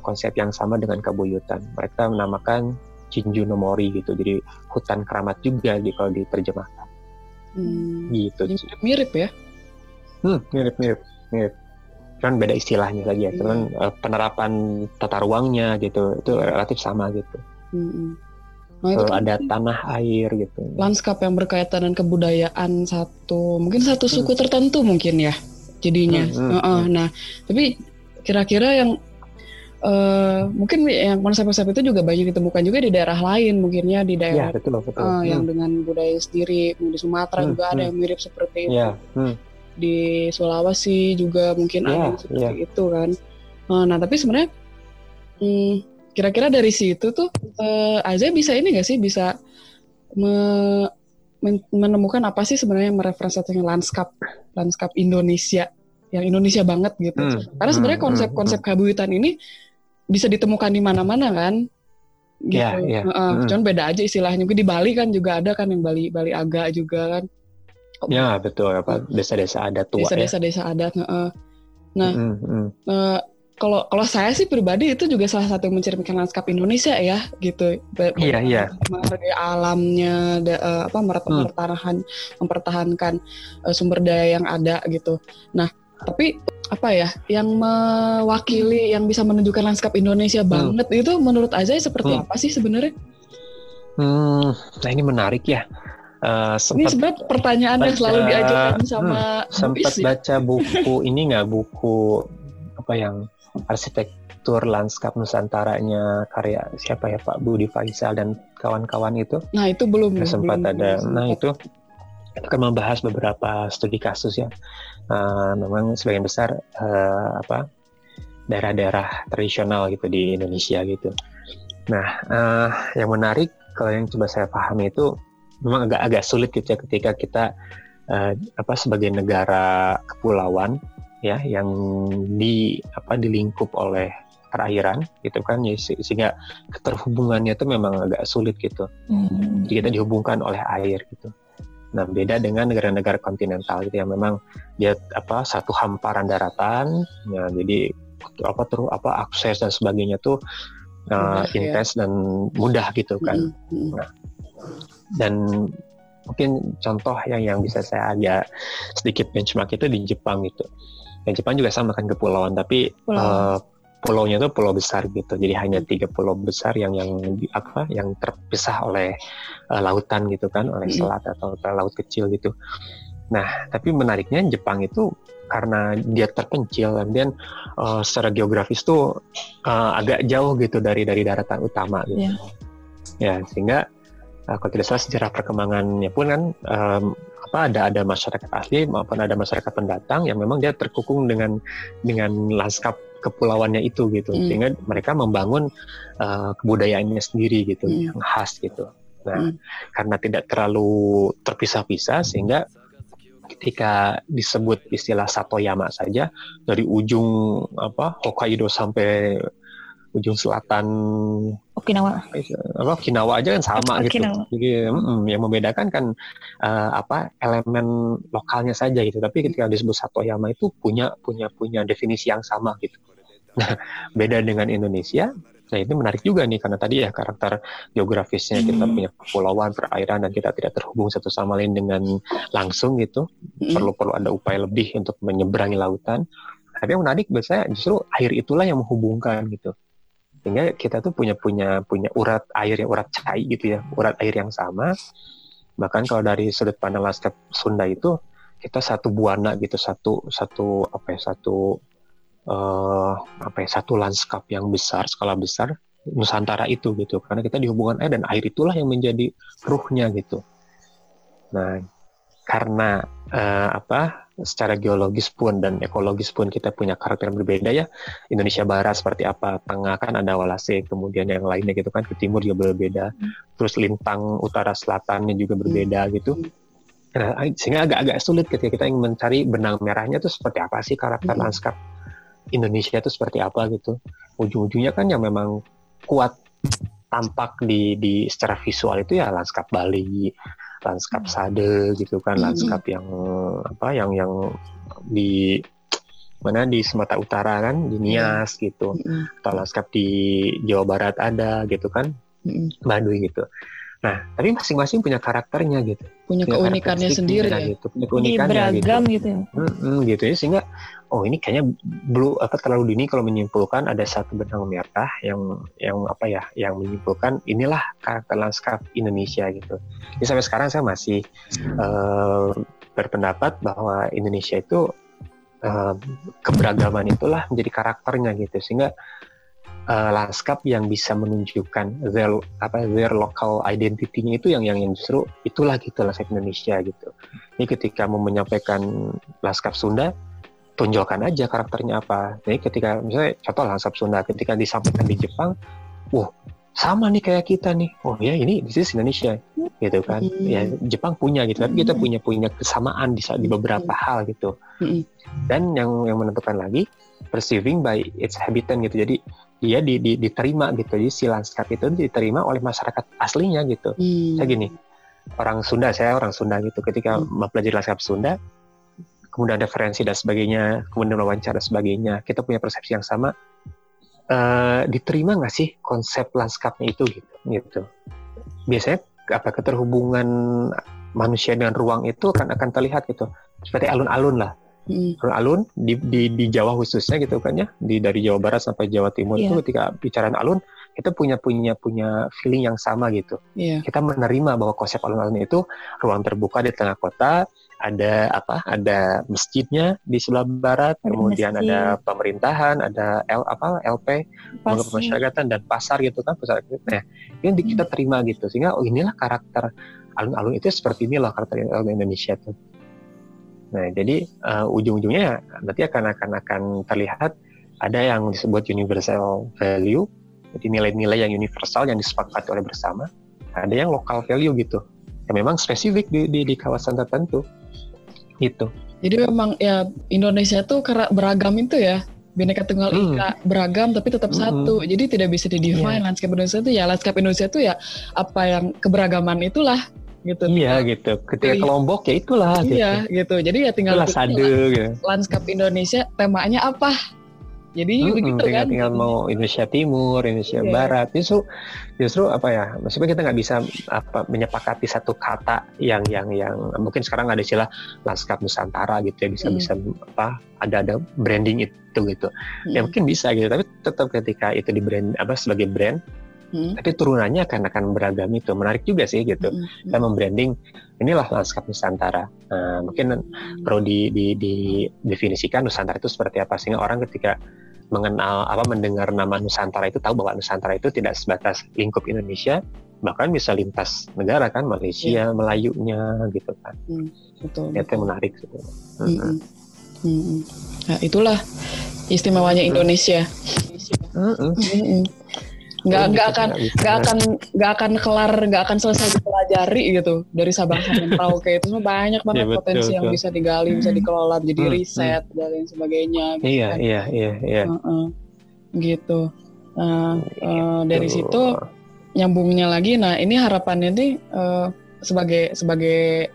konsep yang sama dengan kabuyutan. Mereka menamakan Jinju no Mori gitu, jadi hutan keramat juga gitu, kalau diterjemahkan. Gitu. Mirip ya? Mirip. Cuman beda istilahnya saja. Cuman penerapan tata ruangnya gitu, itu relatif sama gitu. Kalau ada tanah air gitu. Lanskap yang berkaitan dengan kebudayaan mungkin satu suku tertentu mungkin ya, jadinya. Nah, tapi kira-kira yang mungkin yang konsep-konsep itu juga banyak ditemukan juga di daerah lain, mungkinnya di daerah yang dengan budaya sendiri. Di Sumatera juga ada yang mirip seperti itu. Di Sulawesi juga mungkin ada yang seperti itu kan. Nah tapi sebenarnya kira-kira dari situ tuh Azza bisa ini nggak sih, bisa menemukan apa sih sebenarnya mereferensikan lanskap Indonesia, yang Indonesia banget gitu. Karena sebenarnya konsep kabuyutan ini bisa ditemukan di mana-mana kan, gitu. Cuman beda aja istilahnya. Mungkin di Bali kan juga ada kan yang Bali Aga juga kan. Ya betul, desa-desa adat tua. Desa-desa adat. Nah, kalau saya sih pribadi itu juga salah satu yang mencerminkan lanskap Indonesia ya, gitu. Iya. Alamnya, mempertahankan sumber daya yang ada gitu. Nah. Tapi yang mewakili, yang bisa menunjukkan lanskap Indonesia banget itu menurut Azza seperti apa sih sebenarnya? Nah ini menarik ya. Ini sebenarnya pertanyaan yang selalu diajukan sama sempat baca buku ini nggak, buku yang arsitektur lanskap Nusantaranya karya siapa ya, Pak Budi Faisal dan kawan-kawan itu? Nah itu belum. Sempat ada. Nah itu akan membahas beberapa studi kasus ya. Memang sebagian besar daerah-daerah tradisional gitu di Indonesia gitu. Nah, yang menarik kalau yang coba saya pahami itu memang agak sulit gitu ya ketika kita sebagai negara kepulauan ya yang di lingkup oleh perairan gitu kan, sehingga keterhubungannya itu memang agak sulit gitu. Mm-hmm. Jadi kita dihubungkan oleh air gitu. Nah, beda dengan negara-negara kontinental gitu yang memang dia satu hamparan daratan, ya, jadi akses dan sebagainya tuh intens dan mudah gitu kan. Mm-hmm. Nah, dan mungkin contoh yang bisa saya agak sedikit benchmark itu di Jepang gitu. Dan Jepang juga sama kan kepulauan, tapi pulaunya itu pulau besar gitu, jadi hanya 3 pulau besar yang terpisah oleh lautan gitu kan, oleh selat atau laut kecil gitu. Nah, tapi menariknya Jepang itu karena dia terpencil, kemudian secara geografis tuh agak jauh gitu dari daratan utama gitu. Yeah. Ya, sehingga kalau tidak salah sejarah perkembangannya pun kan ada masyarakat asli maupun ada masyarakat pendatang yang memang dia terkukung dengan lanskap kepulauannya itu gitu, sehingga mereka membangun kebudayaannya sendiri gitu, yang khas gitu. Nah, karena tidak terlalu terpisah-pisah, sehingga ketika disebut istilah Satoyama saja, dari ujung Hokkaido sampai ujung selatan Okinawa aja kan sama Okinawa. Gitu. Jadi yang membedakan kan elemen lokalnya saja gitu. Tapi ketika disebut Satoyama itu punya definisi yang sama gitu. Nah, beda dengan Indonesia. Nah, itu menarik juga nih karena tadi ya karakter geografisnya kita punya kepulauan, perairan, dan kita tidak terhubung satu sama lain dengan langsung gitu. Perlu ada upaya lebih untuk menyeberangi lautan. Tapi yang menarik biasanya justru air itulah yang menghubungkan gitu. Sehingga kita tuh punya urat air yang urat cai gitu ya, urat air yang sama. Bahkan kalau dari sudut pandang lanskap Sunda itu kita satu buana gitu, satu lanskap yang besar, skala besar Nusantara itu gitu, karena kita dihubungkan air dan air itulah yang menjadi ruhnya gitu. Nah, karena secara geologis pun dan ekologis pun kita punya karakter yang berbeda ya. Indonesia Barat seperti apa, tengah kan ada Walase, kemudian yang lainnya gitu kan, ke timur juga berbeda, terus lintang utara selatannya juga berbeda gitu. Nah, sehingga agak sulit ketika kita ingin mencari benang merahnya tuh seperti apa sih karakter lanskap Indonesia itu seperti apa gitu. Ujung-ujungnya kan yang memang kuat tampak di secara visual itu ya lanskap Bali, lanskap Sade gitu kan, lanskap yang di mana di Sumatera Utara kan, di Nias gitu, atau lanskap di Jawa Barat ada gitu kan, Bandung gitu. Nah, tapi masing-masing punya karakternya gitu. Punya keunikannya sendiri ya. Gitu. Punya keunikannya beragam gitu. Gitu ya, sehingga ini kayaknya belum terlalu dini kalau menyimpulkan ada satu benang merah yang menyimpulkan inilah karakter lanskap Indonesia gitu. Jadi sampai sekarang saya masih berpendapat bahwa Indonesia itu keberagaman itulah menjadi karakternya gitu, sehingga lanskap yang bisa menunjukkan their local identity-nya itu yang justru itulah gitu lanskap Indonesia gitu. Ini ketika mau menyampaikan lanskap Sunda, tonjolkan aja karakternya apa. Jadi ketika misalnya contoh lanskap Sunda ketika disampaikan di Jepang, sama nih kayak kita nih. Oh ya, ini this is Indonesia gitu kan. Ya, Jepang punya gitu, tapi kita punya kesamaan di beberapa hal gitu. Dan yang menentukan lagi perceiving by its habitant gitu. Jadi dia diterima gitu, jadi si lanskap itu diterima oleh masyarakat aslinya gitu. Saya gini, saya orang Sunda gitu, ketika mempelajari lanskap Sunda, kemudian referensi dan sebagainya, kemudian wawancara dan sebagainya, kita punya persepsi yang sama, diterima nggak sih konsep lanskapnya itu gitu. Biasanya keterhubungan manusia dengan ruang itu akan terlihat gitu, seperti alun-alun lah. Alun di Jawa khususnya gitu kan ya, dari Jawa Barat sampai Jawa Timur itu ketika bicaraan alun kita punya feeling yang sama gitu. Kita menerima bahwa konsep alun-alun itu ruang terbuka di tengah kota, ada masjidnya di sebelah barat, kemudian ada pemerintahan, ada LP, lembaga pemasyarakatan, dan pasar gitu kan, pasar. Nah, ini kita terima gitu, sehingga inilah karakter alun-alun itu, seperti inilah karakter alun-alun Indonesia tuh. Nah, jadi ujung-ujungnya nanti akan terlihat ada yang disebut universal value, jadi nilai-nilai yang universal yang disepakati oleh bersama. Ada yang local value gitu, ya memang spesifik di kawasan tertentu gitu. Jadi memang ya Indonesia tuh beragam itu ya, Bhinneka Tunggal Ika, beragam tapi tetap satu. Jadi tidak bisa di-define landscape Indonesia itu ya, landscape Indonesia itu ya apa yang keberagaman itulah gitu. Iya gitu. Ketika kelompok ya itulah gitu. Iya gitu. Jadi ya tinggal sadu gitu. Landscape Indonesia temanya apa? Jadi begitu kan. Tinggal mau Indonesia Timur, Indonesia Barat. Justru apa ya? Meskipun kita nggak bisa menyepakati satu kata yang mungkin sekarang ada istilah lanskap Nusantara gitu ya, ada branding itu gitu. Ya mungkin bisa gitu, tapi tetap ketika itu di brand sebagai brand tapi turunannya akan beragam itu. Menarik juga sih gitu. Kita membranding inilah lanskap Nusantara. Nah, mungkin perlu didefinisikan Nusantara itu seperti apa sehingga orang ketika mengenal mendengar nama Nusantara itu tahu bahwa Nusantara itu tidak sebatas lingkup Indonesia, bahkan bisa lintas negara kan, Malaysia, Melayunya gitu kan. Betul. Itu menarik gitu. Nah, itulah istimewanya Indonesia. Nggak akan selesai dipelajari gitu dari Sabang sampai Merauke itu semua banyak banget potensi yang bisa digali, bisa dikelola jadi riset dan lain sebagainya gitu. Dari situ nyambungnya lagi, nah ini harapannya nih sebagai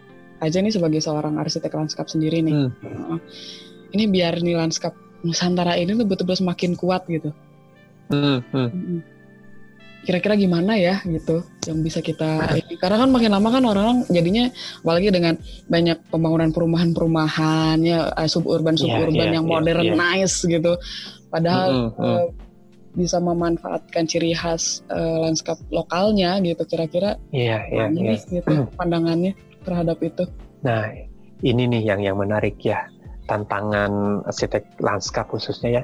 seorang arsitek lanskap sendiri nih, ini biar nih lanskap Nusantara ini tuh betul-betul semakin kuat gitu. Kira-kira gimana ya gitu yang bisa kita karena kan makin lama kan orang-orang jadinya apalagi dengan banyak pembangunan perumahan-perumahannya suburban yang modernized gitu, padahal bisa memanfaatkan ciri khas lanskap lokalnya gitu, kira-kira gitu pandangannya terhadap itu. Nah ini nih yang menarik ya, tantangan arsitek lanskap khususnya ya,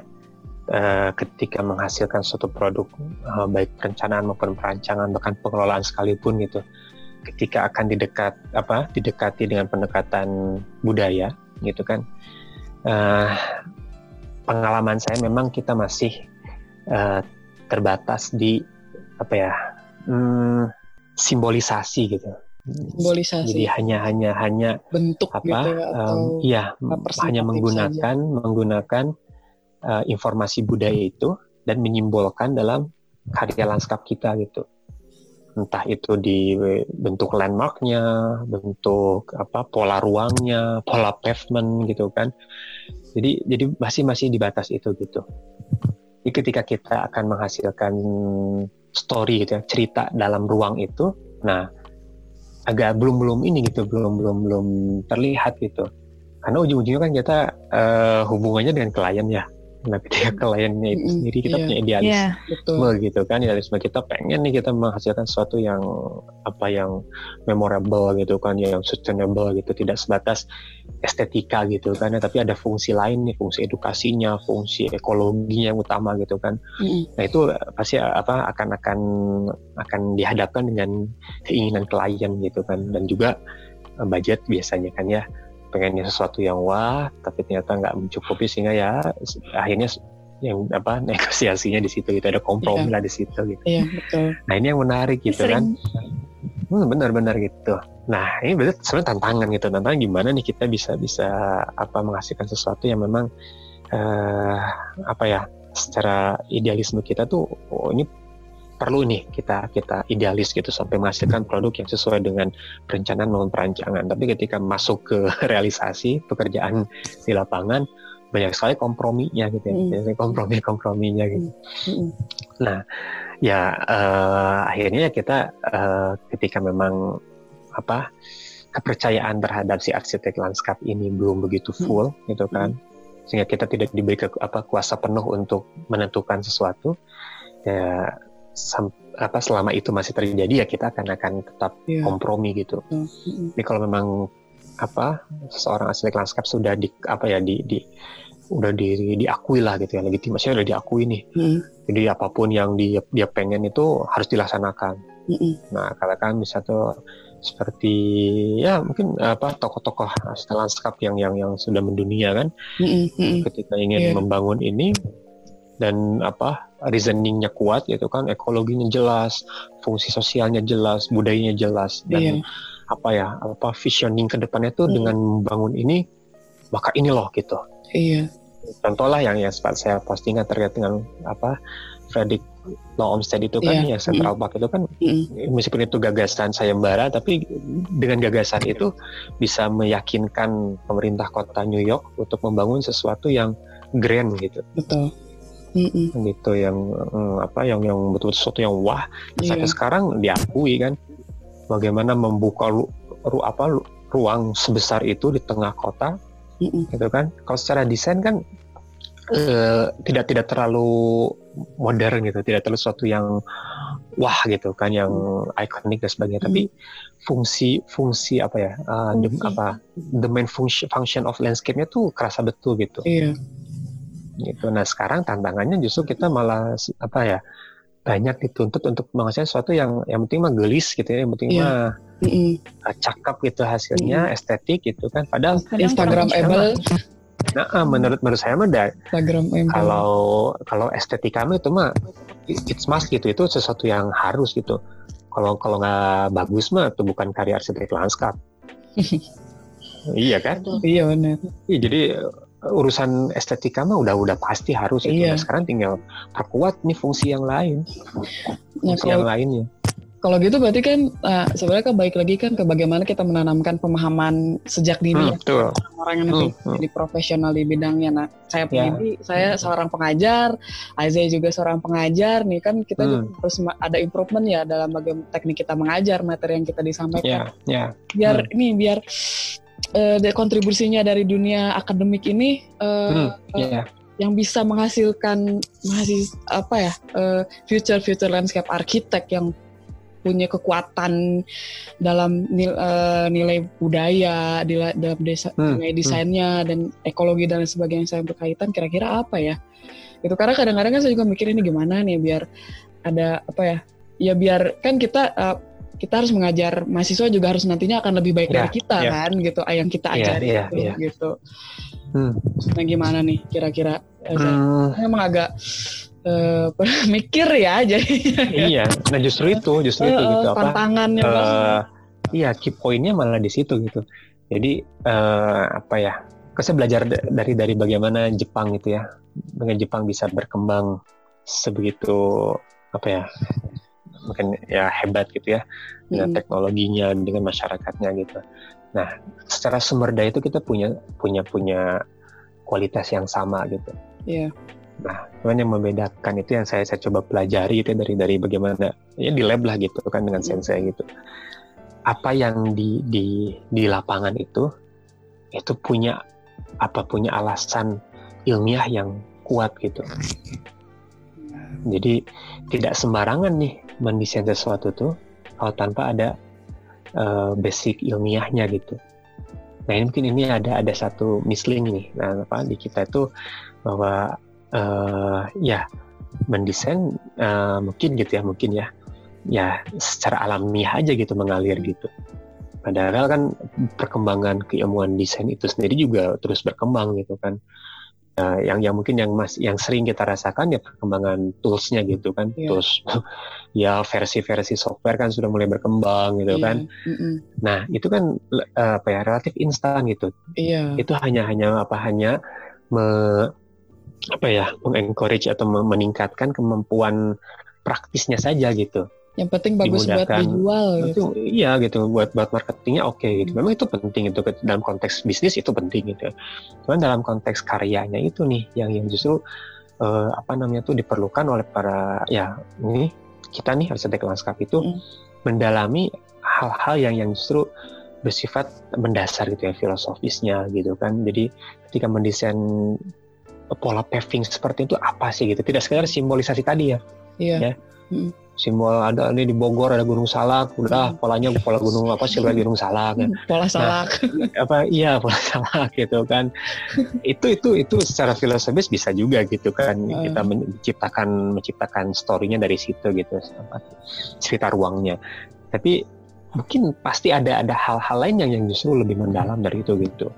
ketika menghasilkan suatu produk baik perencanaan maupun perancangan bahkan pengelolaan sekalipun gitu, ketika akan didekati dengan pendekatan budaya gitu kan, pengalaman saya memang kita masih terbatas di simbolisasi gitu. Jadi hanya bentuk hanya menggunakan informasi budaya itu dan menyimbolkan dalam karya lanskap kita gitu, entah itu di bentuk landmarknya, bentuk pola ruangnya, pola pavement gitu kan. Jadi masih di batas itu gitu. Jadi ketika kita akan menghasilkan story gitu ya, cerita dalam ruang itu, nah agak belum terlihat gitu, karena ujung-ujungnya kan kita hubungannya dengan klien ya. Nah ketika kliennya itu sendiri kita punya idealisme gitu kan, idealisme kita pengen nih kita menghasilkan sesuatu yang yang memorable gitu kan, yang sustainable gitu, tidak sebatas estetika gitu kan ya, tapi ada fungsi lain nih, fungsi edukasinya, fungsi ekologinya yang utama gitu kan. Nah itu pasti akan dihadapkan dengan keinginan klien gitu kan, dan juga budget biasanya kan ya, pengennya sesuatu yang wah tapi ternyata nggak mencukupi sehingga ya akhirnya yang negosiasinya di situ gitu, ada kompromi lah di situ gitu. Betul. Nah ini yang menarik gitu sering. Kan benar-benar gitu. Nah ini berarti sebenarnya tantangan gitu, tantangan gimana nih kita bisa menghasilkan sesuatu yang memang secara idealisme kita tuh ini perlu nih kita idealis gitu sampai menghasilkan produk yang sesuai dengan perencanaan maupun perancangan. Tapi ketika masuk ke realisasi pekerjaan di lapangan banyak sekali komprominya gitu ya, komprominya gitu. Nah ya akhirnya kita ketika memang kepercayaan terhadap si arsitek lanskap ini belum begitu full gitu kan, sehingga kita tidak diberi kuasa penuh untuk menentukan sesuatu ya. Selama itu masih terjadi ya kita akan tetap kompromi gitu. Jadi kalau memang seseorang arsitek lanskap sudah diakui lah gitu ya, legitimasinya udah diakui nih. Jadi apapun yang dia pengen itu harus dilaksanakan. Nah katakan misalnya seperti ya mungkin tokoh-tokoh arsitek lanskap yang sudah mendunia kan, ketika ingin membangun ini dan reasoningnya kuat gitu kan, ekologinya jelas, fungsi sosialnya jelas, budayanya jelas, dan visioning ke depannya tuh dengan membangun ini, maka ini loh gitu. Iya. Contohlah yang ya saya postingan terkait dengan Fredrik Law Olmsted itu kan, yang Central Park itu kan, meskipun itu gagasan sayembara, tapi dengan gagasan itu bisa meyakinkan pemerintah kota New York untuk membangun sesuatu yang grand gitu. Betul. Gitu yang betul-betul sesuatu yang wah. Sampai sekarang diakui kan, bagaimana membuka ruang sebesar itu di tengah kota, gitu kan? Kalau secara desain kan tidak terlalu modern gitu, tidak terlalu sesuatu yang wah gitu kan, yang ikonik dan sebagainya. Tapi fungsi the main function of landscape-nya tuh kerasa betul gitu. Iya. Gitu. Nah sekarang tantangannya justru kita malah banyak dituntut untuk menghasilkan sesuatu yang penting mah gelis gitu ya, yang penting mah cakep gitu hasilnya, estetik gitu kan. Padahal Instagramable. Nah menurut saya mah kalau estetikanya itu mah it's must gitu, itu sesuatu yang harus gitu. Kalau nggak bagus mah itu bukan karya arsitek lanskap. Iya kan? Iya benar. Jadi urusan estetika mah udah pasti harus itu. Nah, sekarang tinggal perkuat nih fungsi yang lain. Yang lainnya. Kalau gitu berarti kan sebenarnya baik lagi kan ke bagaimana kita menanamkan pemahaman sejak dini ya, orang yang jadi profesional di bidangnya. Nah, saya seorang pengajar, Azay juga seorang pengajar nih kan, kita juga harus ada improvement ya dalam bagaimana teknik kita mengajar, materi yang kita disampaikan. Biar kontribusinya dari dunia akademik ini yang bisa menghasilkan future landscape architect yang punya kekuatan dalam nilai budaya, dalam nilai desainnya dan ekologi dan sebagainya yang saya berkaitan, kira-kira apa ya? Itu karena kadang-kadang kan saya juga mikir ini gimana nih biar ada biar kan kita harus mengajar mahasiswa juga harus nantinya akan lebih baik dari kita kan gitu, yang kita ajari gitu. Nah gimana nih kira-kira? Memang agak mikir ya jadi. Iya, nah justru itu gitu tantangannya. Iya, key point-nya malah di situ gitu. Jadi saya belajar dari bagaimana Jepang gitu ya, dengan Jepang bisa berkembang sebegitu mungkin ya hebat gitu ya, dengan teknologinya, dengan masyarakatnya gitu. Nah, secara sumber daya itu kita punya kualitas yang sama gitu. Iya. Yeah. Nah, cuman yang membedakan itu yang saya coba pelajari itu dari bagaimana ya di lab lah gitu kan dengan sensei gitu. Apa yang di lapangan itu punya alasan ilmiah yang kuat gitu. Jadi tidak sembarangan nih mendesain sesuatu tuh kalau tanpa ada basic ilmiahnya gitu. Nah ini mungkin ini ada satu misleading nih. Nah di kita itu bahwa mendesain mungkin ya secara alamiah aja gitu mengalir gitu. Padahal kan perkembangan keilmuan desain itu sendiri juga terus berkembang gitu kan. Yang mungkin yang sering kita rasakan ya perkembangan tools-nya gitu kan, tools ya versi-versi software kan sudah mulai berkembang gitu kan. Nah itu kan relatif instan gitu. Itu hanya mengencourage atau meningkatkan kemampuan praktisnya saja gitu. Yang penting bagus buat dijual gitu. Iya gitu, buat marketingnya oke gitu. Memang itu penting itu dalam konteks bisnis itu penting gitu. Cuman dalam konteks karyanya itu nih yang justru diperlukan oleh para kita arsitek lanskap itu mendalami hal-hal yang justru bersifat mendasar gitu ya, filosofisnya gitu kan. Jadi ketika mendesain pola paving seperti itu apa sih gitu. Tidak sekedar simbolisasi tadi ya. Iya. Ya. Simbol ada ini di Bogor ada Gunung Salak, udah polanya pola gunung Gunung Salak kan. Pola Salak. Nah, pola Salak gitu kan. itu secara filosofis bisa juga gitu kan. Kita menciptakan story-nya dari situ gitu, cerita ruangnya. Tapi mungkin pasti ada hal-hal lain yang justru lebih mendalam dari itu gitu.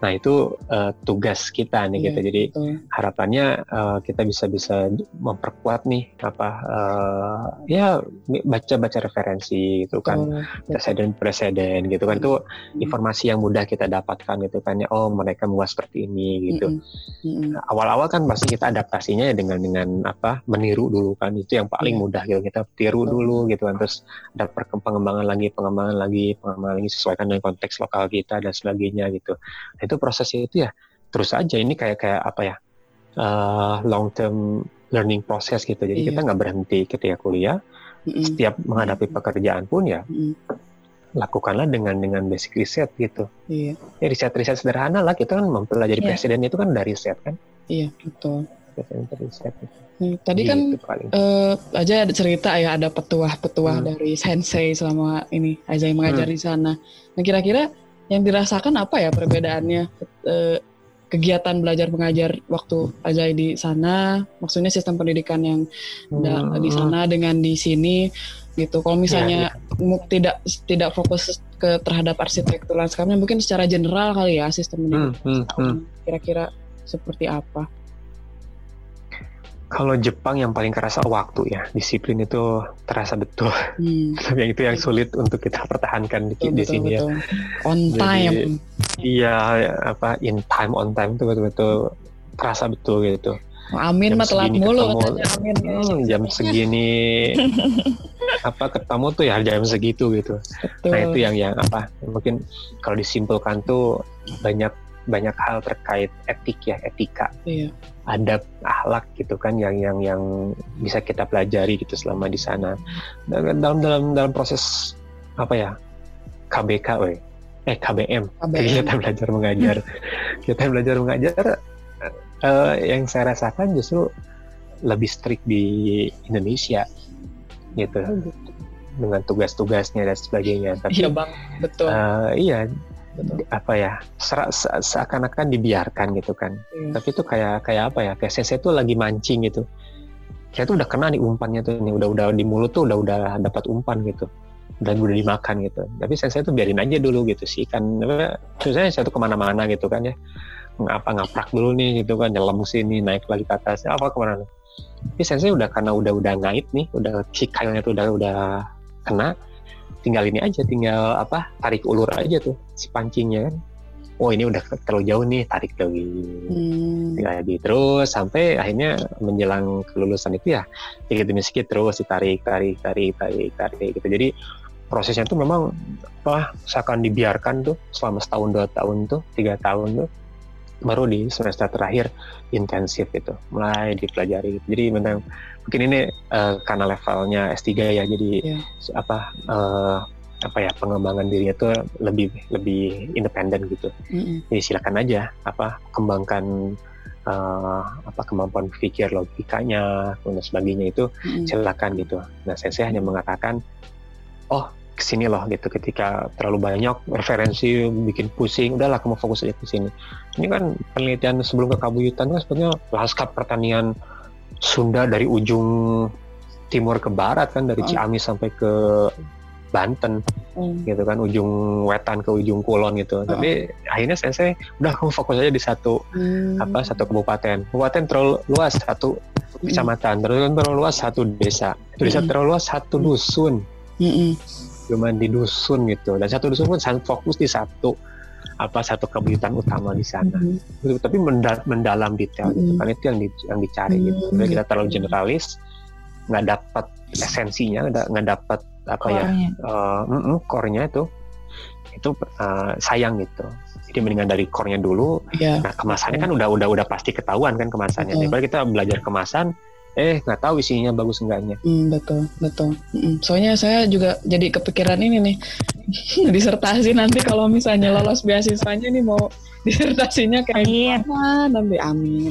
Nah itu tugas kita nih gitu. Jadi harapannya kita bisa memperkuat nih apa ya baca referensi gitu kan, presiden gitu kan, itu informasi yang mudah kita dapatkan gitu kan ya. Oh mereka membuat seperti ini gitu. Nah, awal-awal kan pasti kita adaptasinya ya dengan apa meniru dulu kan, itu yang paling mudah gitu, kita tiru dulu gitu kan, terus ada pengembangan lagi sesuaikan dengan konteks lokal kita dan sebagainya gitu. Nah, itu prosesnya itu ya terus aja, ini kayak apa ya long term learning process gitu. Jadi kita nggak berhenti ketika kuliah, setiap menghadapi pekerjaan pun ya lakukanlah dengan basic riset gitu. Ya riset sederhana lah, kita kan mempelajari presiden itu kan dari riset kan. Iya betul. Riset. Tadi gitu, kan aja ada cerita ya, ada petuah dari sensei selama ini aja yang mengajar di sana. Nah kira-kira yang dirasakan apa ya perbedaannya kegiatan belajar mengajar waktu Ajai di sana, maksudnya sistem pendidikan yang di sana dengan di sini gitu. Kalau misalnya tidak fokus terhadap arsitektur lanskapnya, mungkin secara general kali ya sistem pendidikan kira-kira seperti apa? Kalau Jepang yang paling kerasa waktu ya, disiplin itu terasa betul. Yang itu yang sulit untuk kita pertahankan di sini betul. Ya. On time. Iya, apa in time on time itu betul-betul terasa betul gitu. Amin mah telat mulu katanya. Amin. Jam segini apa ketemu tuh ya jam segitu gitu. Betul. Nah itu yang apa mungkin kalau disimpulkan tuh banyak hal terkait etika. Iya. Adab, akhlak gitu kan yang bisa kita pelajari gitu selama di sana. Dalam proses apa ya? KBM. Kita belajar mengajar. Yang saya rasakan justru lebih strict di Indonesia gitu. Dengan tugas-tugasnya dan sebagainya. Tapi, iya, Bang. Betul. Iya. Apa ya seakan-akan dibiarkan gitu kan, tapi itu kayak apa ya, kayak sensei tuh lagi mancing gitu. Saya tuh udah kena nih umpannya tuh nih, udah di mulut tuh udah dapat umpan gitu dan udah dimakan gitu, tapi sensei tuh biarin aja dulu gitu sih kan. Terusnya saya tuh kemana-mana gitu kan ya, ngaprak dulu nih gitu kan, nyelam sini naik lagi ke atas apa kemana. Tapi sensei udah karena udah ngait nih, udah kailnya tuh udah kena, tinggal apa tarik ulur aja tuh si pancingnya kan. Oh ini udah terlalu jauh nih, tarik lagi, lagi terus sampai akhirnya menjelang kelulusan itu ya dikit-dikit terus ditarik gitu. Jadi prosesnya tuh memang apa seakan dibiarkan tuh selama setahun, 2 tahun tuh, 3 tahun tuh, baru di semester terakhir intensif itu mulai dipelajari. Jadi memang mungkin ini karena levelnya S3 ya, jadi apa ya pengembangan dirinya tuh lebih independen gitu. Jadi silakan aja apa kembangkan apa kemampuan berpikir logikanya dan sebagainya itu silakan gitu. Nah sensei hanya mengatakan kesini loh gitu, ketika terlalu banyak referensi bikin pusing, udahlah kamu fokus aja ke sini. Ini kan penelitian sebelum kekabuyutan kan sebenarnya lanskap pertanian Sunda dari ujung timur ke barat kan, dari Ciamis sampai ke Banten gitu kan, ujung wetan ke ujung kulon gitu. Tapi akhirnya sensei udah kamu fokus aja di satu apa satu kabupaten terlalu luas, satu kecamatan terlalu luas, satu desa terlalu luas, satu dusun. Cuma di dusun gitu, dan satu dusun pun fokus di satu kebutuhan utama di sana. Tapi mendalam detail gitu kan, itu yang dicari gitu. Jadi kita terlalu generalis, nggak dapat esensinya, nggak dapat apa core-nya. Core-nya itu sayang gitu. Jadi mendingan dari core-nya dulu. Nah kemasannya kan udah pasti ketahuan kan kemasannya. Daripada kita belajar kemasan, nggak tahu isinya bagus enggaknya. Betul. Soalnya saya juga jadi kepikiran ini nih, disertasi nanti kalau misalnya lolos beasiswanya nih mau disertasinya kayak gimana nanti. Amin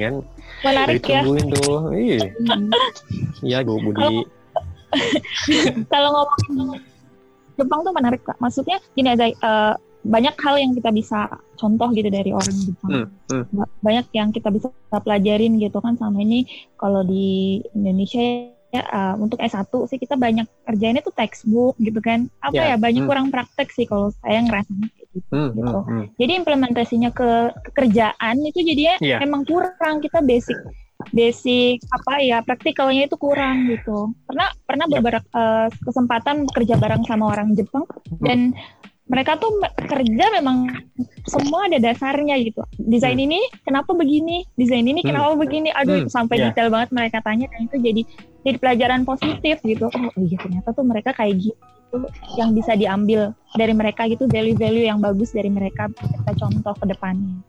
kan. Menarik ya. Ditungguin tuh. Iya, Bu Budi. Kalau ngomong Jepang tuh menarik Kak. Maksudnya gini aja, banyak hal yang kita bisa contoh gitu dari orang Jepang. Banyak yang kita bisa pelajarin gitu kan. Sama ini kalau di Indonesia ya, untuk S1 sih kita banyak kerjainnya tuh textbook gitu kan. Banyak kurang praktek sih kalau saya ngerasa gitu. gitu. Jadi implementasinya ke kerjaan itu jadinya memang kurang, kita basic apa ya, praktikalnya itu kurang gitu. Pernah beberapa kesempatan kerja bareng sama orang Jepang, dan mereka tuh kerja memang semua ada dasarnya gitu. Desain ini kenapa begini? Desain ini kenapa begini? Aduh, sampai detail banget mereka tanya, dan itu jadi pelajaran positif gitu. Oh iya, ternyata tuh mereka kayak gitu, yang bisa diambil dari mereka gitu, value-value yang bagus dari mereka kita contoh ke depannya.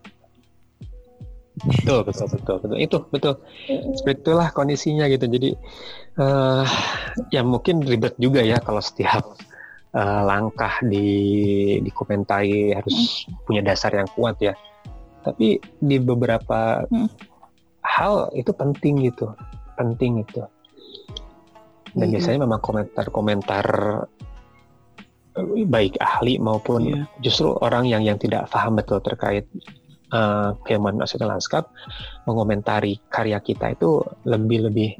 Betul. Itu betul. Seperti itulah kondisinya gitu. Jadi ya mungkin ribet juga ya kalau setiap langkah dikomentari harus punya dasar yang kuat ya. Tapi di beberapa hal itu penting gitu. Dan biasanya memang komentar-komentar baik ahli maupun justru orang yang tidak paham betul terkait keilmuan arsitektur lanskap mengomentari karya kita itu lebih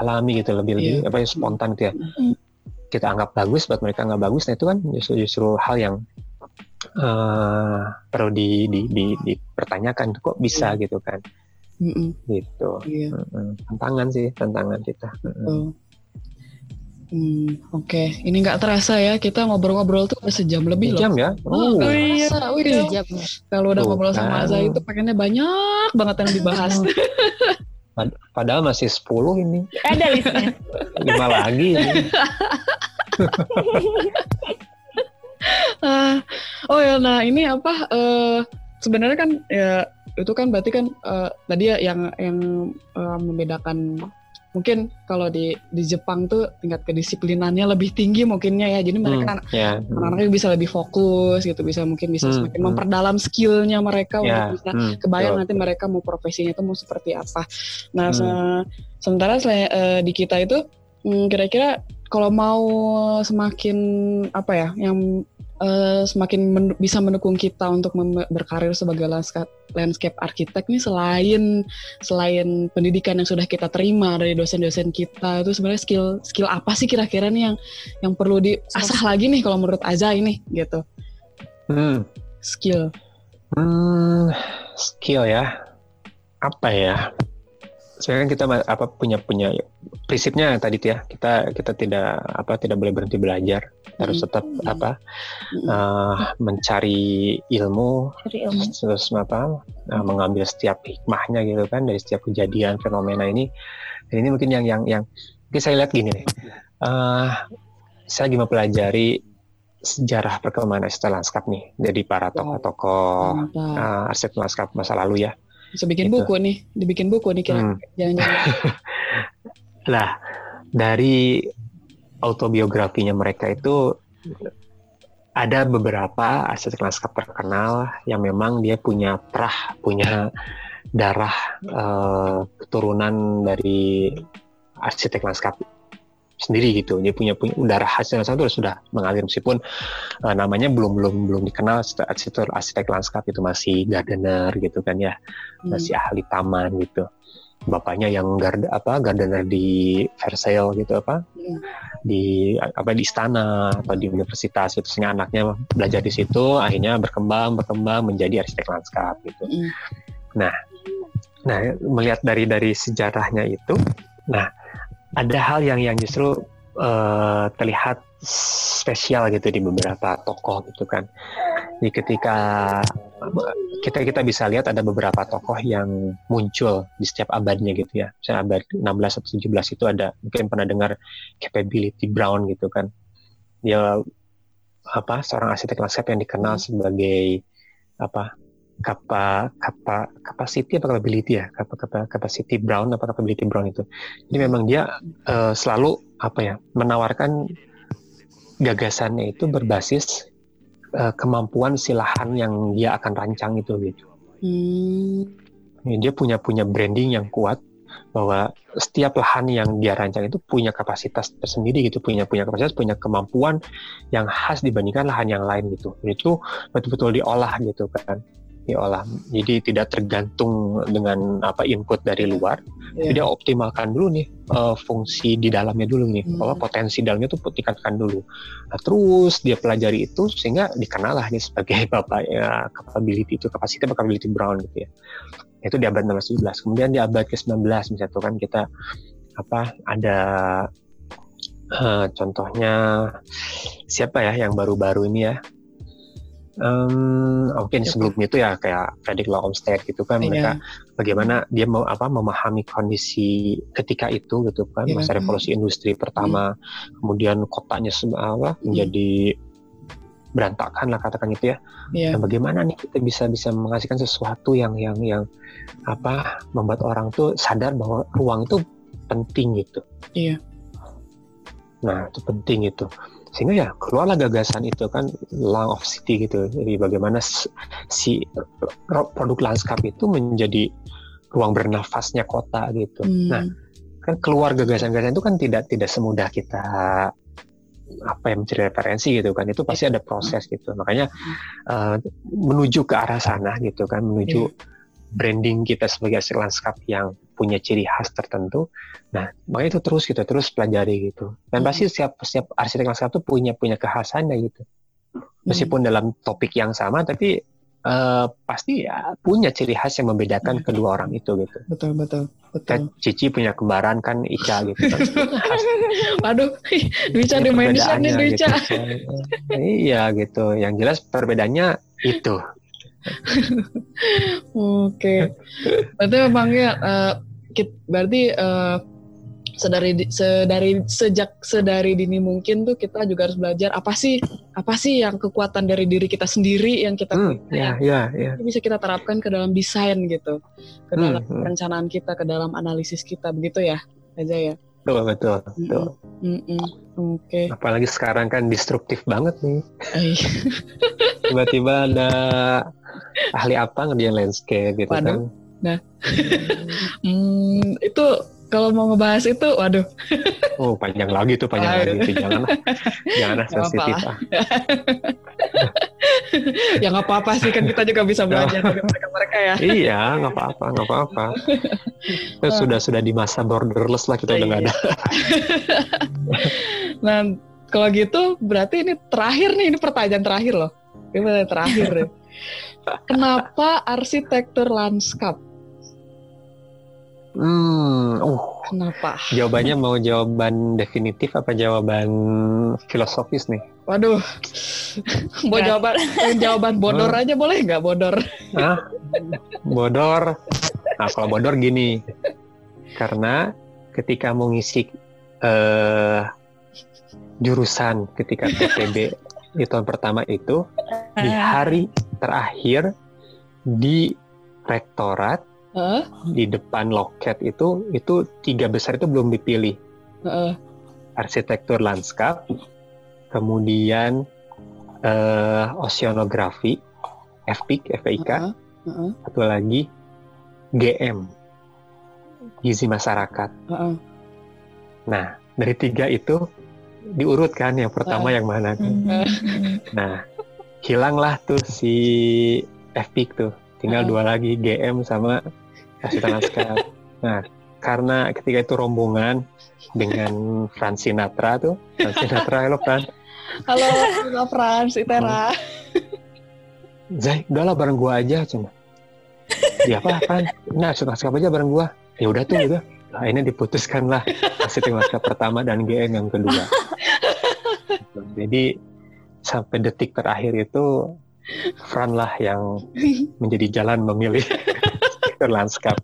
alami gitu, lebih apa ya, spontan gitu ya. Kita anggap bagus, buat mereka nggak bagus, nah itu kan justru hal yang perlu dipertanyakan, kok bisa gitu kan, gitu. Tantangan kita. Oke. Ini nggak terasa ya, kita ngobrol-ngobrol tuh udah sejam lebih loh. Jam ya? Wih, kalau udah ngobrol sama Aza itu pengennya banyak banget yang dibahas. Padahal masih 10 ini. Ada listnya. 5 lagi ini. Nah ini apa? Sebenarnya kan ya, itu kan berarti kan tadi ya yang membedakan mungkin kalau di Jepang tuh tingkat kedisiplinannya lebih tinggi mungkinnya ya. Jadi mereka anak-anaknya bisa lebih fokus gitu, bisa semakin memperdalam skillnya mereka untuk bisa kebayang nanti mereka mau profesinya itu mau seperti apa. Nah, sementara di kita itu kira-kira kalau mau semakin apa ya, yang semakin bisa mendukung kita untuk berkarir sebagai landscape arsitek nih, selain pendidikan yang sudah kita terima dari dosen-dosen kita, itu sebenarnya skill apa sih kira-kira nih yang perlu diasah lagi nih kalau menurut Aza ini gitu? Skill ya apa ya? Sebenarnya kita punya prinsipnya tadi ya, kita tidak boleh berhenti belajar, harus tetap mencari ilmu. Terus mengambil setiap hikmahnya gitu kan dari setiap kejadian fenomena ini. Dan ini mungkin yang saya lihat gini nih, saya lagi mempelajari sejarah perkembangan arsitektur lanskap nih dari para tokoh-tokoh arsitektur lanskap masa lalu ya. Bisa bikin gitu. Dibikin buku nih kira-kira. Jangan-jangan. Nah, dari autobiografinya mereka itu ada beberapa arsitek lanskap terkenal yang memang dia punya darah keturunan dari arsitek lanskap sendiri gitu. Dia punya darah arsitek lanskap itu sudah mengalir, meskipun namanya belum dikenal arsitek lanskap itu, masih gardener gitu kan ya, masih ahli taman gitu. Bapaknya yang gardener di Versailles gitu di istana atau di universitas gitu, sehingga anaknya belajar di situ, akhirnya berkembang menjadi arsitek lanskap gitu. Nah melihat dari sejarahnya itu, nah ada hal yang justru terlihat spesial gitu di beberapa tokoh gitu kan. Jadi ketika kita bisa lihat ada beberapa tokoh yang muncul di setiap abadnya gitu ya. Misalnya abad 16 atau 17 itu ada, mungkin pernah dengar Capability Brown gitu kan. Dia seorang arsitek lanskap yang dikenal sebagai Capability Brown itu. Jadi memang dia selalu menawarkan gagasannya itu berbasis kemampuan si lahan yang dia akan rancang itu gitu. Dia punya branding yang kuat bahwa setiap lahan yang dia rancang itu punya kapasitas tersendiri gitu, punya kapasitas, punya kemampuan yang khas dibandingkan lahan yang lain gitu. Itu betul-betul diolah gitu kan. diolah. Jadi tidak tergantung dengan input dari luar. Yeah. Jadi optimalkan dulu nih fungsi di dalamnya dulu nih. Bahwa potensi dalamnya tuh ditingkatkan dulu. Nah, terus dia pelajari itu sehingga dikenal lah nih sebagai bapak ya, capability itu, kapasitas Capability Brown gitu ya. Itu di abad 17. Kemudian di abad ke-19 misalnya tuh kan kita ada contohnya siapa ya yang baru-baru ini ya? Mungkin sebelum itu ya kayak Fredrik Law Olmsted gitu kan, mereka bagaimana dia mau memahami kondisi ketika itu gitu kan, masa revolusi industri pertama, kemudian kotanya menjadi berantakan lah katakan gitu ya. Nah, bagaimana nih kita bisa menghasilkan sesuatu yang membuat orang tuh sadar bahwa ruang itu penting gitu. Iya. Nah, itu penting itu. Sehingga ya keluarlah gagasan itu kan Lang of City gitu. Jadi bagaimana si produk lanskap itu menjadi ruang bernafasnya kota gitu. Nah, kan keluar gagasan-gagasan itu kan tidak semudah kita mencari referensi gitu kan. Itu pasti ada proses gitu. Makanya menuju ke arah sana gitu kan, menuju branding kita sebagai arsitek lanskap yang punya ciri khas tertentu. Nah, makanya itu terus gitu, terus pelajari gitu. Dan pasti setiap arsitek lanskap itu punya kekhasannya gitu. Meskipun dalam topik yang sama, tapi pasti ya punya ciri khas yang membedakan kedua orang itu gitu. Betul. Kan Cici punya kembaran kan Ica gitu. Kan. Waduh, Ica dimension nih Ica. Iya gitu. Yang jelas perbedaannya itu. Oke. Berarti memangnya sedari dini mungkin tuh kita juga harus belajar apa sih yang kekuatan dari diri kita sendiri yang kita bisa kita terapkan ke dalam desain gitu, ke dalam perencanaan kita, ke dalam analisis kita begitu ya aja ya. Betul. Oke. Apalagi sekarang kan disruptif banget nih. Tiba-tiba ada ahli apa ngerjain landscape gitu. Waduh. Kan. Nah. Itu kalau mau ngebahas itu waduh. Oh, panjang lagi. Janganlah sensitif ah. Ya nggak apa-apa sih kan kita juga bisa belajar dari mereka ya. Iya nggak apa-apa. Terus sudah di masa borderless lah kita udah nggak ada. Nah kalau gitu berarti ini terakhir nih, ini pertanyaan terakhir loh. Gimana terakhir deh. Kenapa arsitektur lanskap? Kenapa? Jawabannya mau jawaban definitif apa jawaban filosofis nih? Waduh. Mau jawaban bodor aja boleh nggak bodor? Bodor. Nah, kalau bodor gini. Karena ketika mau ngisi jurusan ketika PSBB di tahun pertama itu di hari terakhir di rektorat di depan loket itu 3 besar itu belum dipilih. Arsitektur lanskap, kemudian oceanografi, FPIK, satu lagi GM, gizi masyarakat. Nah, dari 3 itu diurutkan yang pertama yang mana kan. Nah, hilanglah tuh si FPIK tuh. Tinggal 2 lagi, GM sama arsitektur lanskap. Nah, karena ketika itu rombongan dengan Franz Sinatra tuh. Franz Sinatra, halo Franz. Halo, Franz, ITERA. Zai, udahlah bareng gua aja cuma. Ya apa, Franz? Nah, arsitektur lanskap aja bareng gua. Ya udah tuh gitu. Nah, ini diputuskanlah arsitektur lanskap pertama dan GM yang kedua. Jadi, sampai detik terakhir itu Fran lah yang menjadi jalan memilih arsitektur lanskap.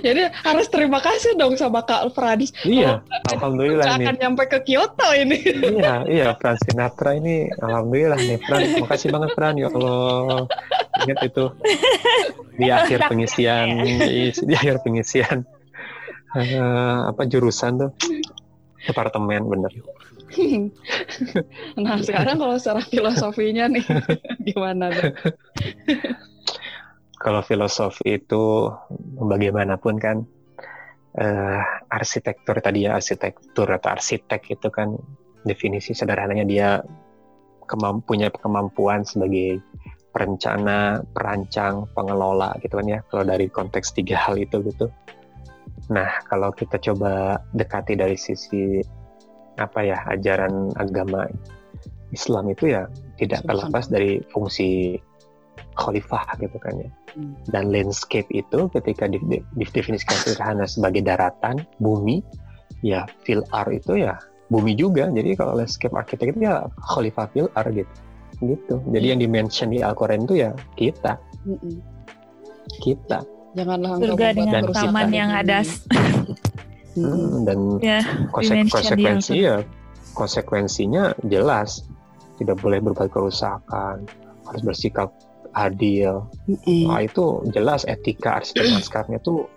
Jadi harus terima kasih dong sama Kak Frans. Iya, alhamdulillah nih. Akan nyampe ke Kyoto ini. Iya, Fran Sinatra ini alhamdulillah nih Fran. Makasih banget Fran, ya Allah. Ingat itu di akhir pengisian jurusan tuh departemen bener. Nah sekarang kalau secara filosofinya nih gimana tuh? Kalau filosofi itu bagaimanapun kan arsitek itu kan definisi sederhananya dia punya kemampuan sebagai perencana, perancang, pengelola gitu kan ya, kalau dari konteks tiga hal itu gitu. Nah, kalau kita coba dekati dari sisi apa ya, ajaran agama Islam itu ya tidak terlepas dari fungsi khalifah gitu kan ya. Dan landscape itu ketika didefinisikan sederhana sebagai daratan, bumi, ya filar itu ya bumi juga. Jadi kalau landscape arsitek itu ya khalifah filar gitu. Gitu. Jadi yang di-mention di Al-Quran itu ya kita. Kita. Janganlah surga dengan taman yang ada dan yeah, konsekuensinya jelas, tidak boleh berbuat kerusakan, harus bersikap adil. Nah, itu jelas etika arsitek lanskapnya tuh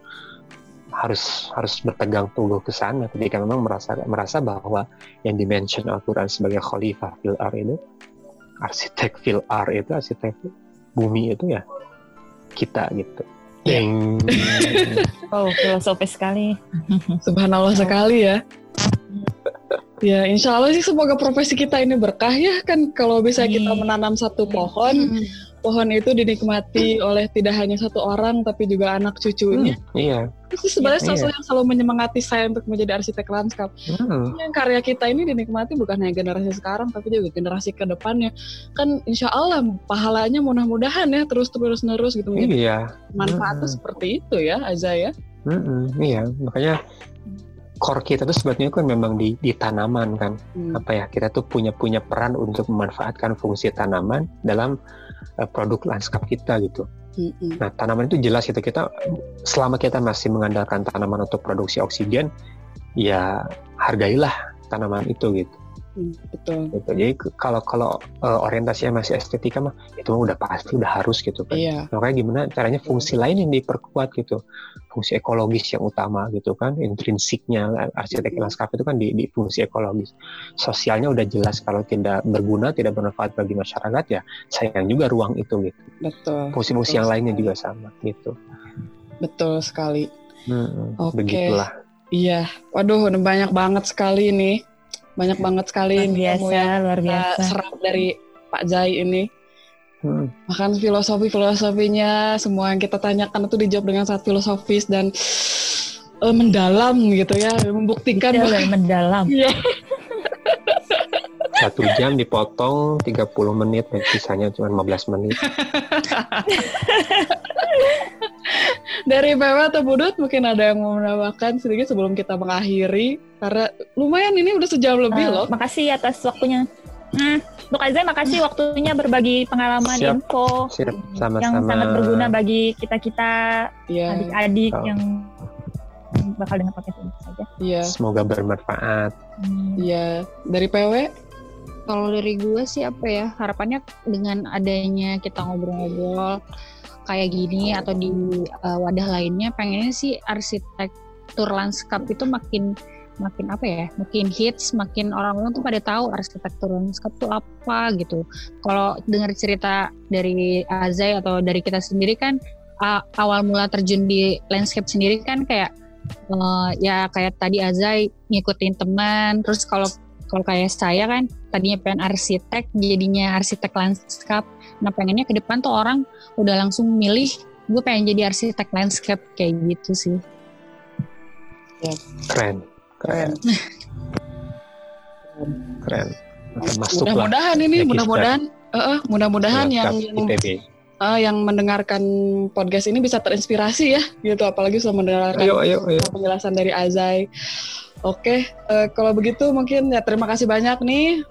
harus berpegang teguh ke sana ketika memang merasa bahwa yang dimention Al-Quran sebagai khalifah fil-ar itu, arsitek fil-ar itu, arsitek bumi itu ya kita gitu. Oh, filosofis sekali. Subhanallah sekali ya. Ya, insya Allah sih semoga profesi kita ini berkah ya. Kan kalau bisa kita menanam satu pohon, pohon itu dinikmati oleh tidak hanya satu orang tapi juga anak cucunya. Iya. Itu sebenarnya sosok yang selalu menyemangati saya untuk menjadi arsitek lanskap. Yang karya kita ini dinikmati bukan hanya generasi sekarang tapi juga generasi ke depannya. Kan insya Allah pahalanya mudah-mudahan ya terus-menerus gitu. Iya. Manfaatnya seperti itu ya, Aza ya. Iya, makanya core kita tuh sebetulnya kan memang di tanaman kan, apa ya, kita tuh punya peran untuk memanfaatkan fungsi tanaman dalam produk lanskap kita gitu. Nah, tanaman itu jelas gitu, kita selama kita masih mengandalkan tanaman untuk produksi oksigen, ya hargailah tanaman itu gitu. Betul. Gitu. Jadi kalau orientasinya masih estetika mah itu mah udah pasti, udah harus gitu kan. Iya. Makanya gimana caranya fungsi lain yang diperkuat gitu, fungsi ekologis yang utama gitu kan, intrinsiknya arsitek lanskap itu kan di fungsi ekologis. Sosialnya udah jelas, kalau tidak berguna, tidak bermanfaat bagi masyarakat ya sayang juga ruang itu gitu. Betul. Fungsi-fungsi yang lainnya juga sama gitu. Betul sekali. Oke. Begitulah. Iya. Waduh, banyak banget sekali ini. Banyak banget sekali ilmu yang serap dari Pak Zai ini. Bahkan filosofi-filosofinya, semua yang kita tanyakan itu dijawab dengan sangat filosofis dan mendalam gitu ya, membuktikan bahwa mendalam. Yeah. 1 jam dipotong 30 menit, sisanya cuma 15 menit. Dari Pewa atau Budut mungkin ada yang mau menambahkan sedikit sebelum kita mengakhiri, karena lumayan ini udah sejam lebih loh. Makasih atas waktunya. Untuk Azai, makasih waktunya berbagi pengalaman, info sama-sama, yang sangat berguna bagi kita-kita adik-adik yang bakal dengar podcast ini saja. Semoga bermanfaat. Dari PW? Kalau dari gue sih apa ya, harapannya dengan adanya kita ngobrol-ngobrol kayak gini atau di wadah lainnya, pengennya sih arsitektur lanskap itu makin apa ya, makin hits, makin orang-orang tuh pada tahu arsitektur lanskap tuh apa gitu. Kalau dengar cerita dari Azai atau dari kita sendiri kan, awal mula terjun di landscape sendiri kan kayak ya kayak tadi Azai ngikutin teman, terus kalau kayak saya kan tadinya pengen arsitek jadinya arsitek lanskap. Nah, pengennya ke depan tuh orang udah langsung milih, gue pengen jadi arsitek landscape, kayak gitu sih. Keren. Mudah-mudahan yang mendengarkan podcast ini bisa terinspirasi ya, gitu. Apalagi setelah mendengarkan penjelasan dari Azai. Oke, kalau begitu mungkin ya terima kasih banyak nih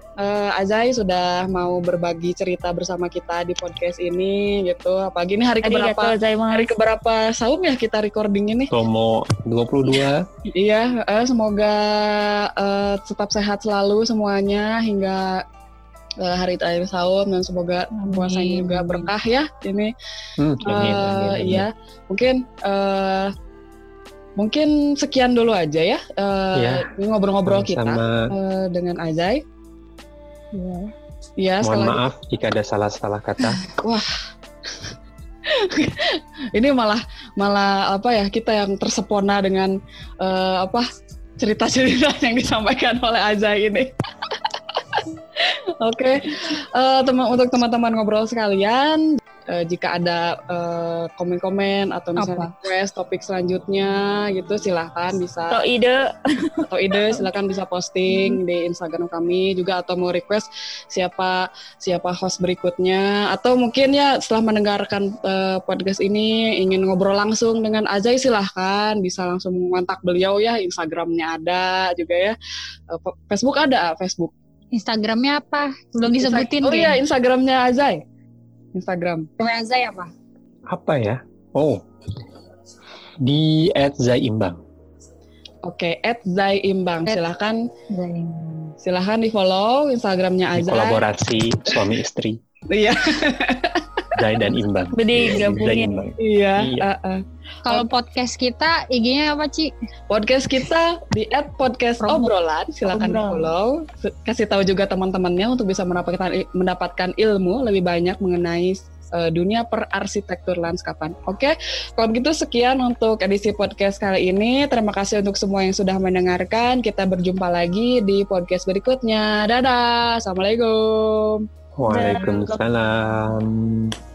Azai sudah mau berbagi cerita bersama kita di podcast ini gitu. Apalagi ini hari keberapa saum ya kita recording ini? Tomo 22. Iya, semoga tetap sehat selalu semuanya hingga hari terakhir saum, dan semoga puasanya juga berkah ya ini. Iya, Mungkin sekian dulu aja ya, ngobrol-ngobrol kita dengan Azai. Ya, mohon maaf jika ada salah-salah kata. Wah, ini malah apa ya, kita yang tersepona dengan cerita-cerita yang disampaikan oleh Azai ini. Oke, untuk teman-teman ngobrol sekalian, jika ada komen-komen atau misalnya request topik selanjutnya gitu, silahkan bisa atau ide silahkan bisa posting di Instagram kami juga, atau mau request siapa host berikutnya, atau mungkin ya setelah mendengarkan podcast ini ingin ngobrol langsung dengan Ajay, silahkan bisa langsung kontak beliau ya. Instagramnya ada juga ya, Facebook Instagramnya apa? Belum disebutin. Oh iya, Instagramnya Ajay. Namanya Zai apa? Apa ya? Oh, di @zaiimbang. Oke, @zaiimbang. Silahkan di follow Instagramnya Azai. Di kolaborasi suami istri. Iya. Zai dan Imbang. Bedi gabungin. Iya. Kalau podcast kita IG-nya apa, Ci? Podcast kita di @podcastobrolan. Silakan follow. Kasih tahu juga teman-temannya untuk bisa mendapatkan ilmu lebih banyak mengenai dunia perarsitektur lanskapan. Oke, kalau begitu sekian untuk edisi podcast kali ini. Terima kasih untuk semua yang sudah mendengarkan. Kita berjumpa lagi di podcast berikutnya. Dadah. Assalamualaikum. Waalaikumsalam.